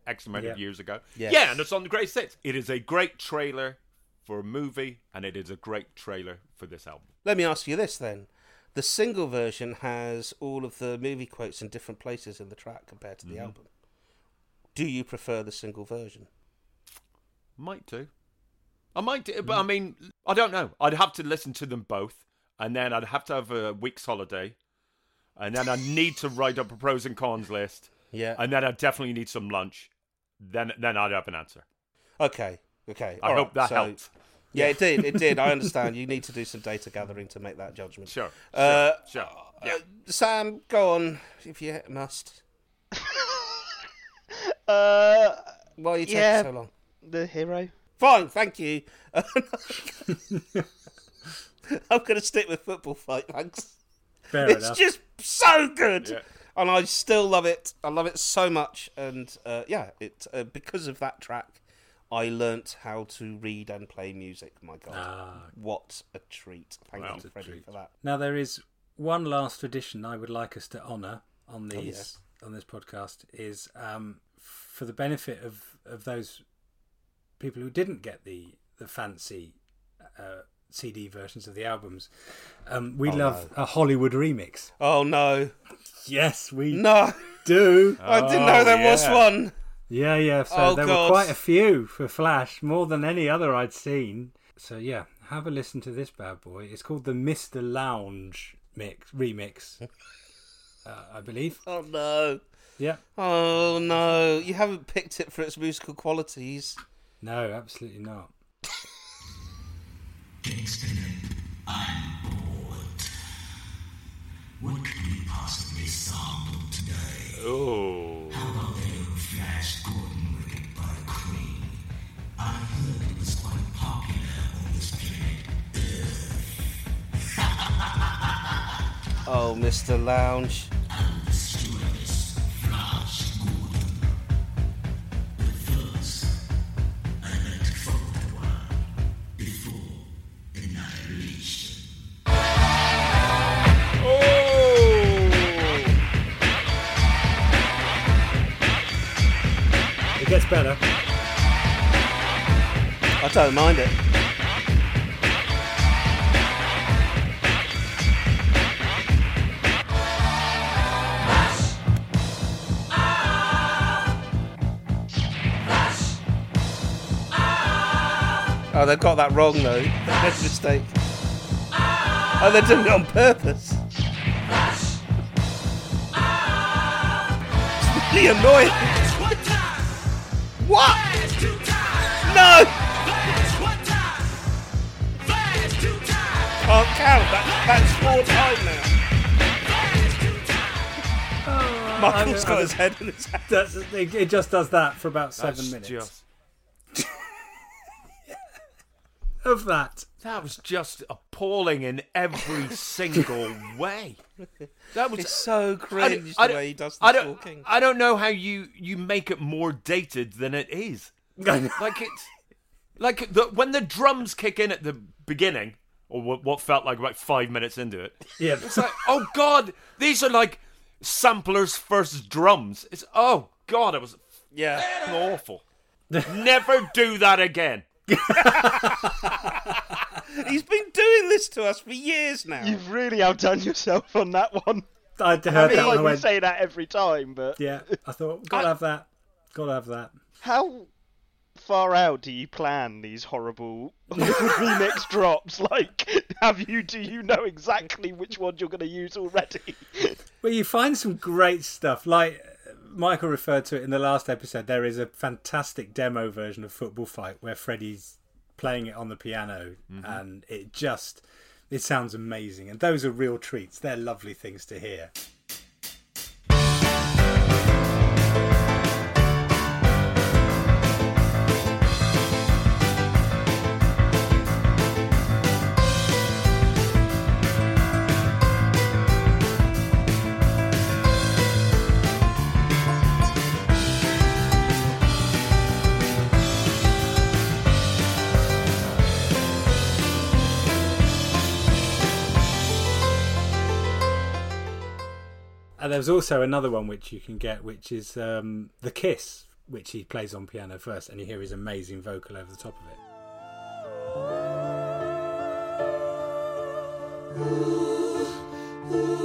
X amount of years ago. Yes. Yeah, and it's on the Greatest Hits. It is a great trailer for a movie, and it is a great trailer for this album. Let me ask you this then. The single version has all of the movie quotes in different places in the track compared to the album. Do you prefer the single version? Might do. I might do, but I mean, I don't know. I'd have to listen to them both, and then I'd have to have a week's holiday, and then I need to write up a pros and cons list, and then I definitely need some lunch. Then I'd have an answer. Okay. I hope that helped. Yeah, it did. I understand. You need to do some data gathering to make that judgment. Sure. Yeah. Sam, go on, if you must. Why are you taking so long? The hero. Fine, thank you. I'm going to stick with Football Fight, thanks. Fair enough. It's just so good. Yeah. And I still love it. I love it so much. And because of that track, I learnt how to read and play music. My God, what a treat. Thank you, Freddie, for that. Now, there is one last tradition I would like us to honour on this podcast is for the benefit of those people who didn't get the fancy CD versions of the albums. We love a Hollywood remix. Oh, no. Yes, we do. I didn't know there was one. Yeah. So there were quite a few for Flash, more than any other I'd seen. So yeah, have a listen to this bad boy. It's called the Mr. Lounge remix. I believe. Oh, no. Yeah. Oh, no. You haven't picked it for its musical qualities. No, absolutely not. I'm bored. What can we possibly sample today? Oh. How about the old Flash Gordon Wicked by Queen? I heard it was quite popular on this planet Earth. Oh, Mr. Lounge. And the stewardess, Flash Gordon. But first, I meant to follow the one before annihilation. Oh! It gets better. I don't mind it. Oh, they've got that wrong though. That's a mistake. Oh, they're doing it on purpose. It's really annoying. What? No! Can't count. That's 4 times now. Oh, Michael's got his head in his hands. It just does that for about 7 minutes. Just... of that. That was just appalling in every single way. That was, it's so cringe the way he does the talking. I don't know how you make it more dated than it is. Like it's like when the drums kick in at the beginning. Or what felt like about 5 minutes into it. Yeah. It's like, oh, God, these are like samplers' first drums. It's, oh, God, it was awful. Never do that again. He's been doing this to us for years now. You've really outdone yourself on that one. I say that every time, but... Yeah, I thought, gotta have that. How... far out do you plan these horrible remix drops? Like, do you know exactly which one you're going to use already? Well, you find some great stuff. Like Michael referred to it in the last episode, there is a fantastic demo version of Football Fight where Freddie's playing it on the piano, and it sounds amazing. And those are real treats. They're lovely things to hear. There's also another one which you can get, which is The Kiss, which he plays on piano first, and you hear his amazing vocal over the top of it.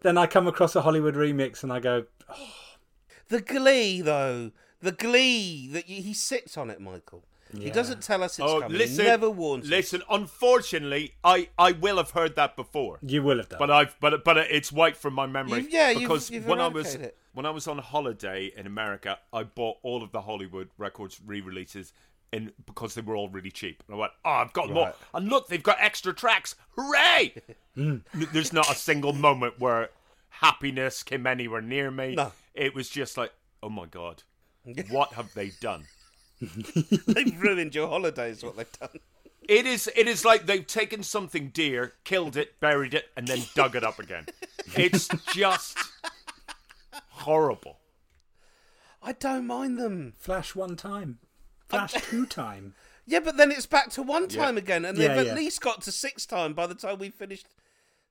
Then I come across a Hollywood remix and I go... Oh. The glee, though. The glee. That he sits on it, Michael. Yeah. He doesn't tell us it's coming. Listen, he never warns us. Unfortunately, I will have heard that before. You will have done. But it's wiped from my memory. When I was on holiday in America, I bought all of the Hollywood Records re-releases because they were all really cheap. And I went, I've got more. And look, they've got extra tracks. Hooray! There's not a single moment where... happiness came anywhere near me. No. It was just like, oh my God, what have they done? They've ruined your holiday is what they've done. It is like they've taken something dear, killed it, buried it, and then dug it up again. It's just horrible. I don't mind them. Flash one time. Flash two time. Yeah, but then it's back to one time again, and they've at least got to six time by the time we finished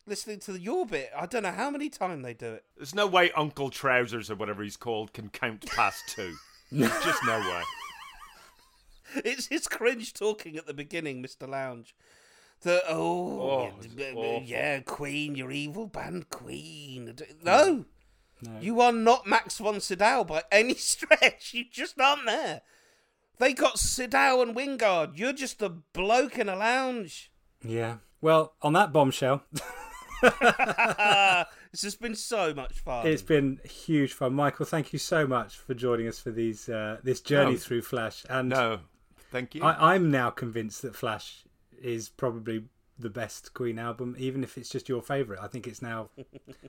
listening to your bit. I don't know how many times they do it. There's no way Uncle Trousers or whatever he's called can count past two. Just no way. It's cringe talking at the beginning, Mr. Lounge. Queen, your evil band, Queen. No. You are not Max von Sydow by any stretch. You just aren't there. They got Sydow and Wingard. You're just a bloke in a lounge. Yeah. Well, on that bombshell. This has been so much fun. It's been huge fun. Michael, thank you so much for joining us for these this journey through Flash. And thank you. I'm now convinced that Flash is probably the best Queen album, even if it's just your favourite. I think it's now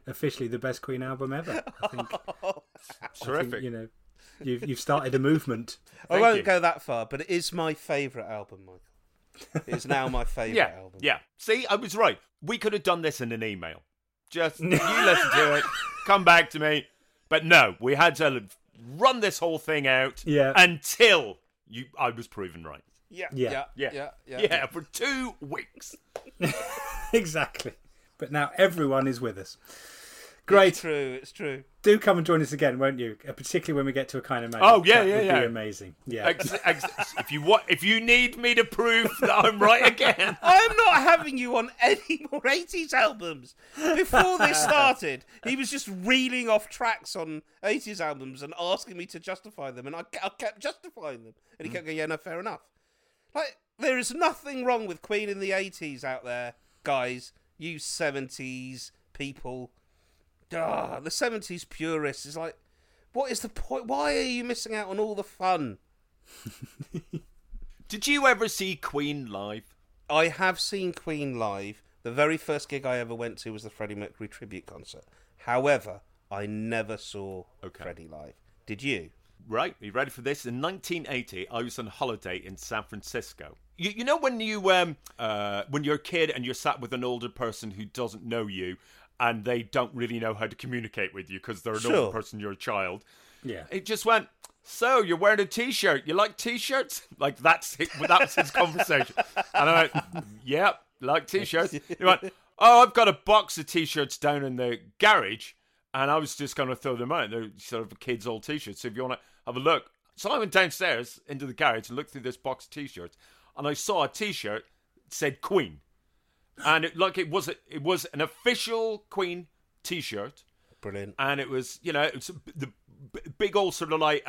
officially the best Queen album ever. I think. Terrific. I think, you've started a movement. I won't go that far, but it is my favourite album, Michael. It's now my favourite album. Yeah. See, I was right. We could have done this in an email. Just, you listen to it, come back to me. But no, we had to run this whole thing out until I was proven right. Yeah, for 2 weeks. Exactly. But now everyone is with us. Great. It's true. Do come and join us again, won't you? Particularly when we get to A Kind of Magic. Oh, that would be amazing. Yeah. If you need me to prove that I'm right again. I'm not having you on any more 80s albums. Before this started, he was just reeling off tracks on 80s albums and asking me to justify them, and I kept justifying them. And he kept going, yeah, no, fair enough. Like, there is nothing wrong with Queen in the 80s out there, guys. You 70s people. The 70s purists is like, what is the point? Why are you missing out on all the fun? Did you ever see Queen live? I have seen Queen live. The very first gig I ever went to was the Freddie Mercury tribute concert. However, I never saw Freddie live. Did you? Right, are you ready for this? In 1980, I was on holiday in San Francisco. You know when you're a kid and you're sat with an older person who doesn't know you, and they don't really know how to communicate with you because they're an older person, you're a child. Yeah. It just went, so you're wearing a T-shirt. You like T-shirts? Like, that was his conversation. And I went, yep, like T-shirts. He went, oh, I've got a box of T-shirts down in the garage, and I was just going to throw them out. They're sort of a kid's old T-shirts, so if you want to have a look. So I went downstairs into the garage and looked through this box of T-shirts, and I saw a T-shirt that said Queen. And it was an official Queen T-shirt. Brilliant. And it was, it was the big old sort of like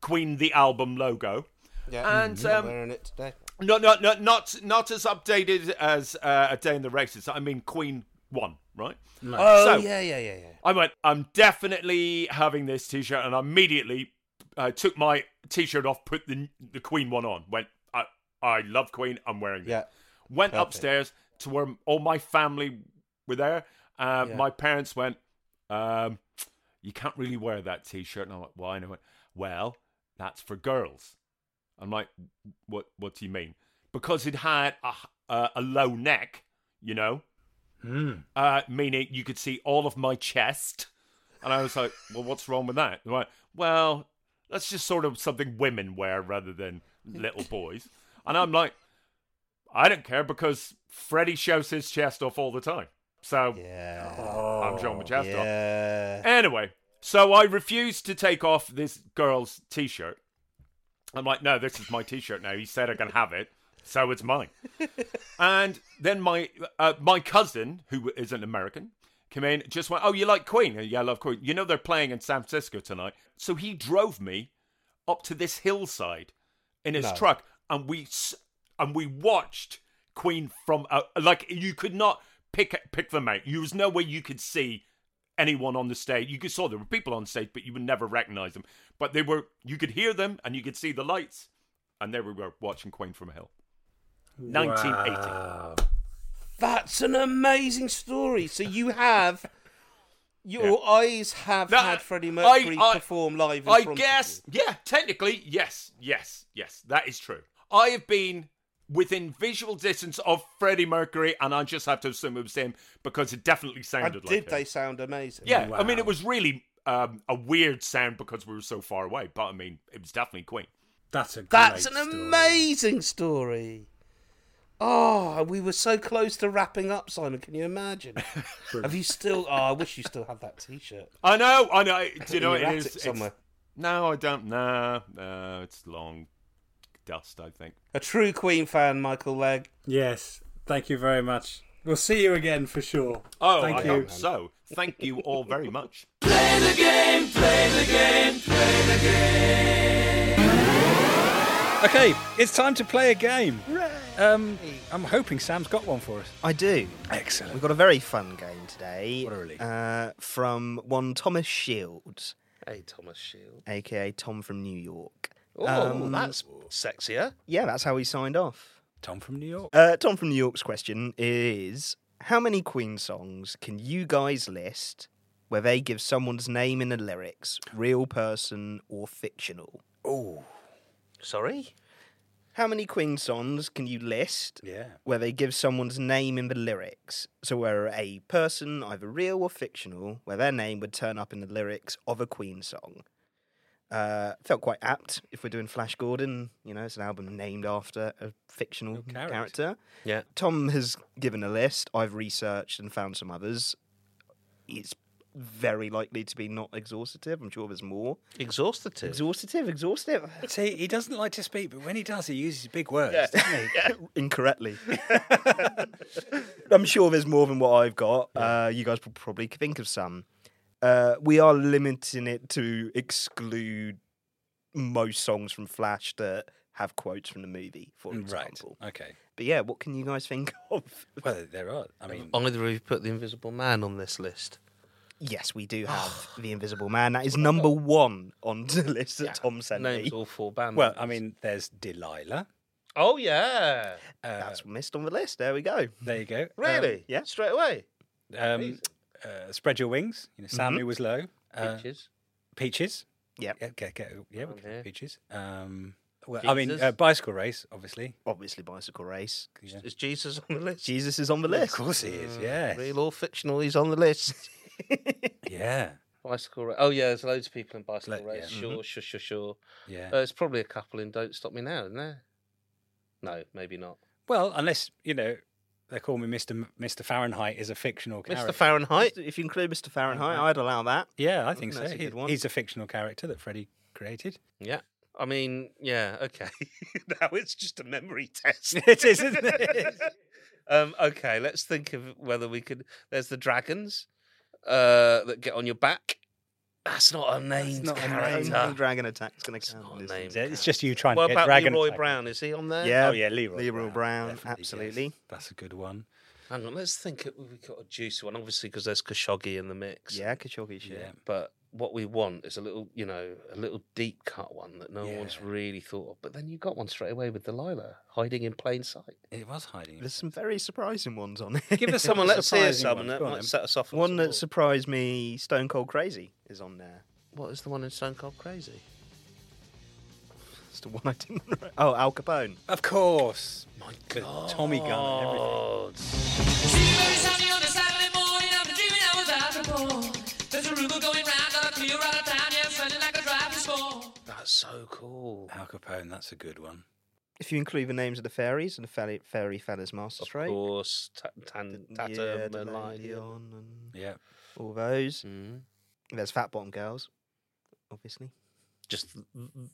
Queen the album logo. Yeah, and I'm wearing it today. No, not as updated as A Day in the Races. I mean, Queen 1, right? No. Oh, so, yeah. I went, I'm definitely having this T-shirt, and I immediately took my T-shirt off, put the Queen one on. Went, I love Queen. I'm wearing this. Yeah. Went upstairs to where all my family were there. My parents went, you can't really wear that T-shirt. And I'm like, why? And I went, well, that's for girls. I'm like, what do you mean? Because it had a low neck, meaning you could see all of my chest. And I was like, well, what's wrong with that? And I went, well, that's just sort of something women wear rather than little boys. And I'm like, I don't care because Freddie shows his chest off all the time. So I'm showing my chest off. Anyway, so I refused to take off this girl's T-shirt. I'm like, no, this is my T-shirt now. He said I can have it, so it's mine. And then my cousin, who is an American, came in, just went, oh, you like Queen? Yeah, I love Queen. You know they're playing in San Francisco tonight. So he drove me up to this hillside in his truck, and we watched Queen from you could not pick them out. There was no way you could see anyone on the stage. You saw there were people on stage, but you would never recognize them. But they were, you could hear them and you could see the lights, and there we were watching Queen from a hill. 1980. Wow. That's an amazing story. So you have your eyes have had Freddie Mercury perform live. In front of you. Technically, yes, that is true. I have been within visual distance of Freddie Mercury, and I just have to assume it was him because it definitely sounded like him. Did they sound amazing? Yeah, wow. I mean, it was really a weird sound because we were so far away, but I mean, it was definitely Queen. That's an amazing story. Oh, we were so close to wrapping up, Simon. Can you imagine? Have you still? Oh, I wish you still had that T-shirt. I know. Do you know it is somewhere? No, I don't. No, it's long dust, I think. A true Queen fan, Michael Legg. Yes, thank you very much. We'll see you again for sure. Oh, I hope so. Thank you all very much. Play the game, play the game, play the game. Okay, it's time to play a game. I'm hoping Sam's got one for us. I do. Excellent. We've got a very fun game today. What a relief. From one Thomas Shields. Hey, Thomas Shields. AKA Tom from New York. Oh, that's sexier. Yeah, that's how he signed off. Tom from New York. Tom from New York's question is, how many Queen songs can you guys list where they give someone's name in the lyrics, real person or fictional? Oh, sorry? How many Queen songs can you list where they give someone's name in the lyrics? So where a person, either real or fictional, where their name would turn up in the lyrics of a Queen song. Felt quite apt if we're doing Flash Gordon. You know, it's an album named after a fictional character. Yeah. Tom has given a list. I've researched and found some others. It's very likely to be not exhaustive. I'm sure there's more. Exhaustive. See, he doesn't like to speak, but when he does, he uses big words, doesn't he? Yeah. Incorrectly. I'm sure there's more than what I've got. Yeah. You guys will probably think of some. We are limiting it to exclude most songs from Flash that have quotes from the movie, for example. Right, okay. But yeah, what can you guys think of? Well, there are. I mean, either of you put The Invisible Man on this list. Yes, we do have The Invisible Man. That is number one on the list that Tom sent me. Names all four band members. Well, I mean, there's Delilah. Oh, yeah. That's missed on the list. There we go. There you go. Really? Yeah. Straight away. Spread Your Wings, you know, Sam Who Was Low. Peaches. Yep. Yeah, Peaches. Well, Jesus. I mean, Bicycle Race, obviously. Obviously Bicycle Race. Yeah. Is Jesus on the list? Jesus is on the list. Of course he is, yes. Real or fictional, he's on the list. Yeah. Bicycle Race. Oh, yeah, there's loads of people in Bicycle Race. Yeah. Sure. Yeah. There's probably a couple in Don't Stop Me Now, isn't there? No, maybe not. Well, unless, you know... They call me Mr. Fahrenheit is a fictional character. Mr. Fahrenheit? If you include Mr. Fahrenheit, I'd allow that. Yeah, I think so. He's a fictional character that Freddie created. Yeah. I mean, yeah, okay. Now it's just a memory test. It is, isn't it? Okay, let's think of whether we could... There's the dragons that get on your back. That's not a named character. Not dragon attack's going to count. It's just you trying to get dragon attack. What about Leroy Brown? Is he on there? Yeah. Oh, yeah, Leroy Brown. Absolutely. Yes. That's a good one. Hang on, let's think. We've got a juicy one, obviously, because there's Khashoggi in the mix. Yeah, Khashoggi shit. Yeah. But what we want is a little deep cut one that no one's really thought of. But then you got one straight away with Delilah, hiding in plain sight. It was hiding. There's some very surprising ones on it. Give us someone, let's hear someone that might set us off. One that surprised me, Stone Cold Crazy, is on there. What is the one in Stone Cold Crazy? That's the one I didn't remember. Oh, Al Capone. Of course. My God. The Tommy gun and everything. See on a Saturday morning, I've been dreaming I was out of court. There's a rumor going round, I'll clear out of town, yeah, running like a driving score. That's so cool. Al Capone, that's a good one. If you include the names of the fairies and the fairy fellas masterstroke. Of course. Tatum and Lion. Yeah. All those. Mm-hmm. There's Fat Bottom Girls, obviously. Just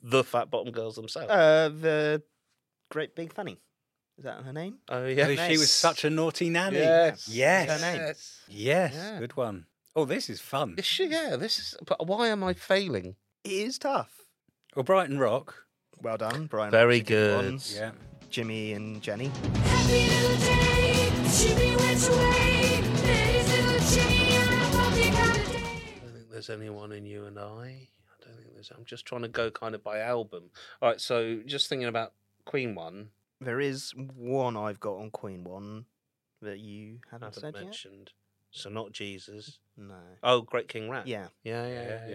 the Fat Bottom Girls themselves. The Great Big Funny. Is that her name? Oh, yeah. She was such a naughty nanny. Yes. Her name. Yes. Yeah. Good one. Oh, this is fun. Is she? Yeah. This is. But why am I failing? It is tough. Well, Brighton Rock. Well done, Brian. Very good. Yeah. Jimmy and Jenny. Happy little day. Jimmy went away. There's little Jenny and a poppy kind of day. I don't think there's anyone in You and I. I'm just trying to go kind of by album. All right, so just thinking about Queen one. There is one I've got on Queen one that you haven't mentioned. So not Jesus. No. Oh, Great King Rat. Yeah. Yeah,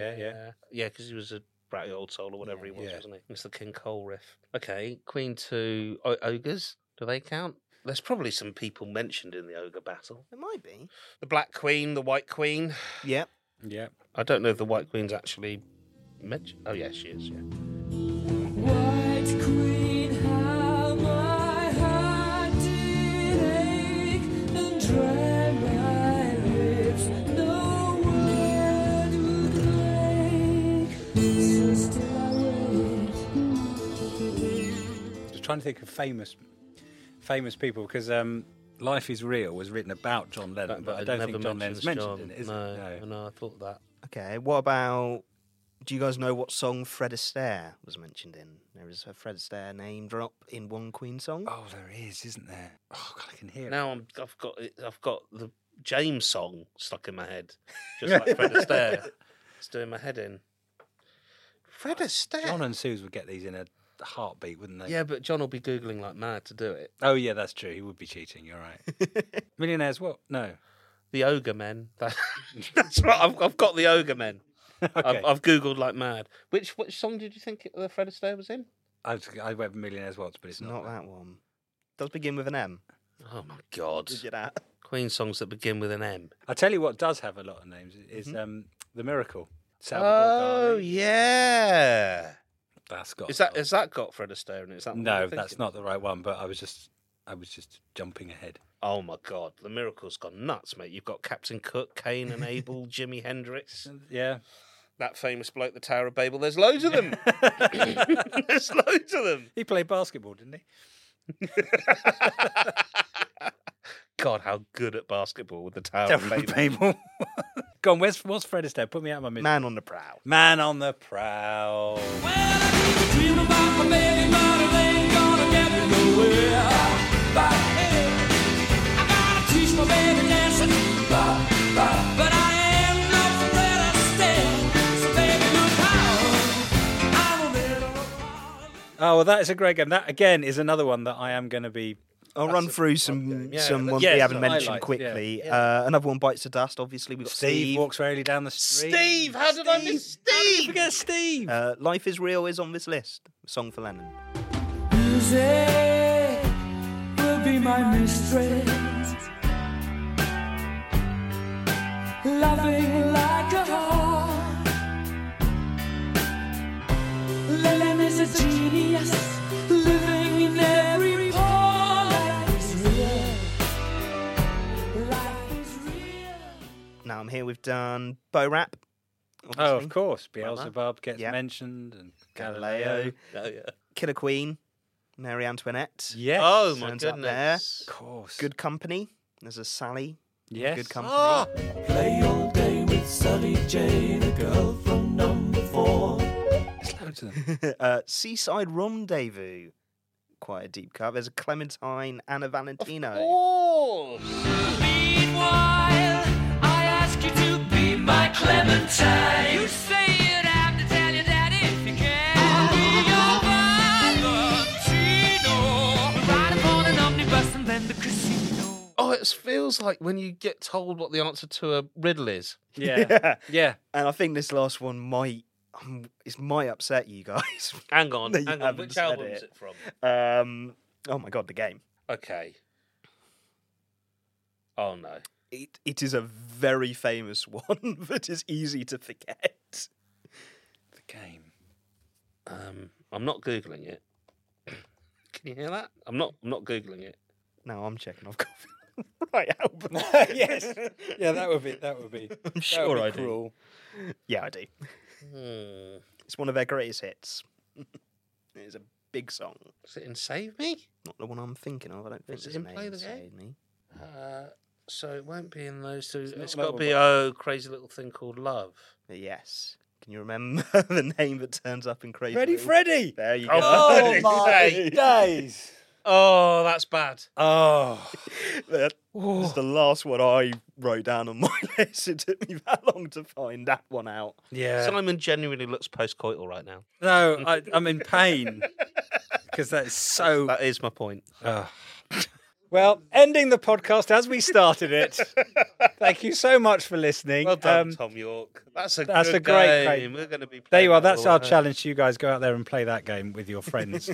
because he was a bratty old soul or whatever he was, wasn't he? It's the King Cole riff. Okay, Queen two. Ogres. Do they count? There's probably some people mentioned in the ogre battle. There might be. The Black Queen, the White Queen. Yep. Yeah. I don't know if the White Queen's actually. Oh, yeah, she is, yeah. Why trying to think of famous people, because Life is Real was written about John Lennon, but I don't think John Lennon's mentioned in it, is it? No, I thought that. Okay, what about... Do you guys know what song Fred Astaire was mentioned in? There is a Fred Astaire name drop in one Queen song. Oh, there is, isn't there? Oh, God, I can hear now it. Now I've got the James song stuck in my head, just like Fred Astaire. It's doing my head in. Fred Astaire. John and Suze would get these in a heartbeat, wouldn't they? Yeah, but John will be Googling like mad to do it. Oh, yeah, that's true. He would be cheating. You're right. Millionaires, what? No. The Ogre Men. That's right. I've got the Ogre Men. Okay. I've Googled like mad. Which song did you think the Fred Astaire was in? I went Millionaires Waltz, but it's not that one. It does begin with an M. Oh my God! Did you that? Queen songs that begin with an M. I tell you what does have a lot of names is The Miracle. Salvador Dali. Yeah, that's got. Is that got Fred Astaire in it? Is that no? That's not the right one. But I was just jumping ahead. Oh, my God. The Miracle's gone nuts, mate. You've got Captain Cook, Cain and Abel, Jimi Hendrix. Yeah. That famous bloke, the Tower of Babel. There's loads of them. There's loads of them. He played basketball, didn't he? God, how good at basketball with the Tower of Babel. Go on, what's Fred Astaire? Put me out of my misery. Man on the Prowl. Man on the Prowl. Well, I keep dreaming about my baby mother. They ain't gonna get me nowhere. My baby dancing, but I am not Fred Astaire, so baby, look out, I'm a little... Oh, well, that is a great game. That, again, is another one that I am going to be... I'll run through some ones we haven't mentioned quickly. Yeah. Another one, Bites the Dust, obviously. We've got Steve Walks Rarely Down the Street. Steve! How did I miss Steve? How did you forget Steve? Life is Real is on this list. A song for Lennon. Music will be my mistress. Loving like a whore. Lennon is a genius, living in every pore. Life is real. Life is real. Now I'm here. We've done Bo Rap. Obviously. Oh, of course. Beelzebub gets mentioned, and Galileo. Oh, yeah. Killer Queen, Mary Antoinette. Yes. Oh my goodness. Of course. Good Company. There's a Sally. Yes. Good Company. Oh. Play all day with Sally Jane, a girl from number 4. There's loads of them. Seaside Rendezvous. Quite a deep cut. There's a Clementine and a Valentino. Of course. Meanwhile, I ask you to be my Clementine. You say you'd have to tell your daddy if you can. I'll be your Valentino. Ride upon an omnibus and then the casino. Oh, it feels like when you get told what the answer to a riddle is. Yeah. And I think this last one might upset you guys. Hang on. Which album is it from? Oh my God, The Game. Okay. Oh no. It is a very famous one that is easy to forget. The Game. I'm not Googling it. Can you hear that? I'm not Googling it. No, I'm checking. I've got. Right, album. Yes. Yeah, that would be. I'm sure I do. Yeah, I do. It's one of their greatest hits. It's a big song. Is it in Save Me? Not the one I'm thinking of. I don't think it's in Play the Game. Save Me. So it won't be in those two. It's got to be Crazy Little Thing Called Love. Yes. Can you remember the name that turns up in Crazy? Freddy. There you go. Oh my days. Oh, that's bad. Oh. That was the last one I wrote down on my list. It took me that long to find that one out. Yeah. Simon genuinely looks post-coital right now. No, I'm in pain. Because that is so... That is my point. Oh. Well, ending the podcast as we started it. Thank you so much for listening. Well done, Tom York. That's a great game. We're going to be playing. There you are. That's our challenge to you guys. Go out there and play that game with your friends.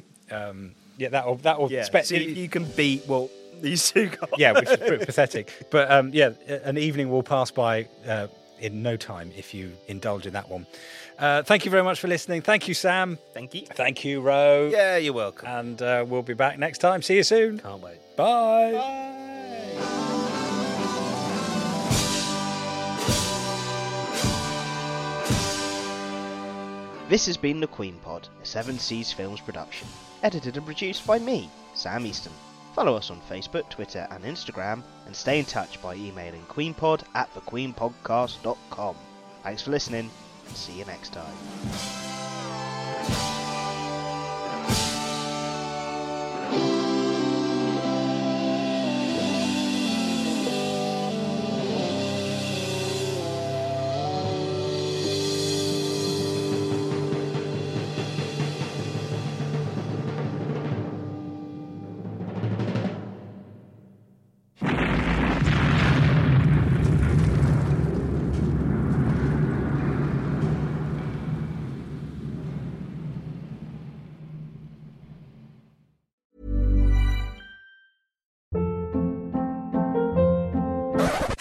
Yeah, that'll see if you can beat what these two guys. Yeah, which is pretty pathetic. But an evening will pass by in no time if you indulge in that one. Thank you very much for listening. Thank you, Sam. Thank you. Thank you, Ro. Yeah, you're welcome. And we'll be back next time. See you soon. Can't wait. Bye. Bye. This has been the Queen Pod, a Seven Seas Films production, edited and produced by me, Sam Easton. Follow us on Facebook, Twitter and Instagram, and stay in touch by emailing queenpod@thequeenpodcast.com. Thanks for listening, and see you next time.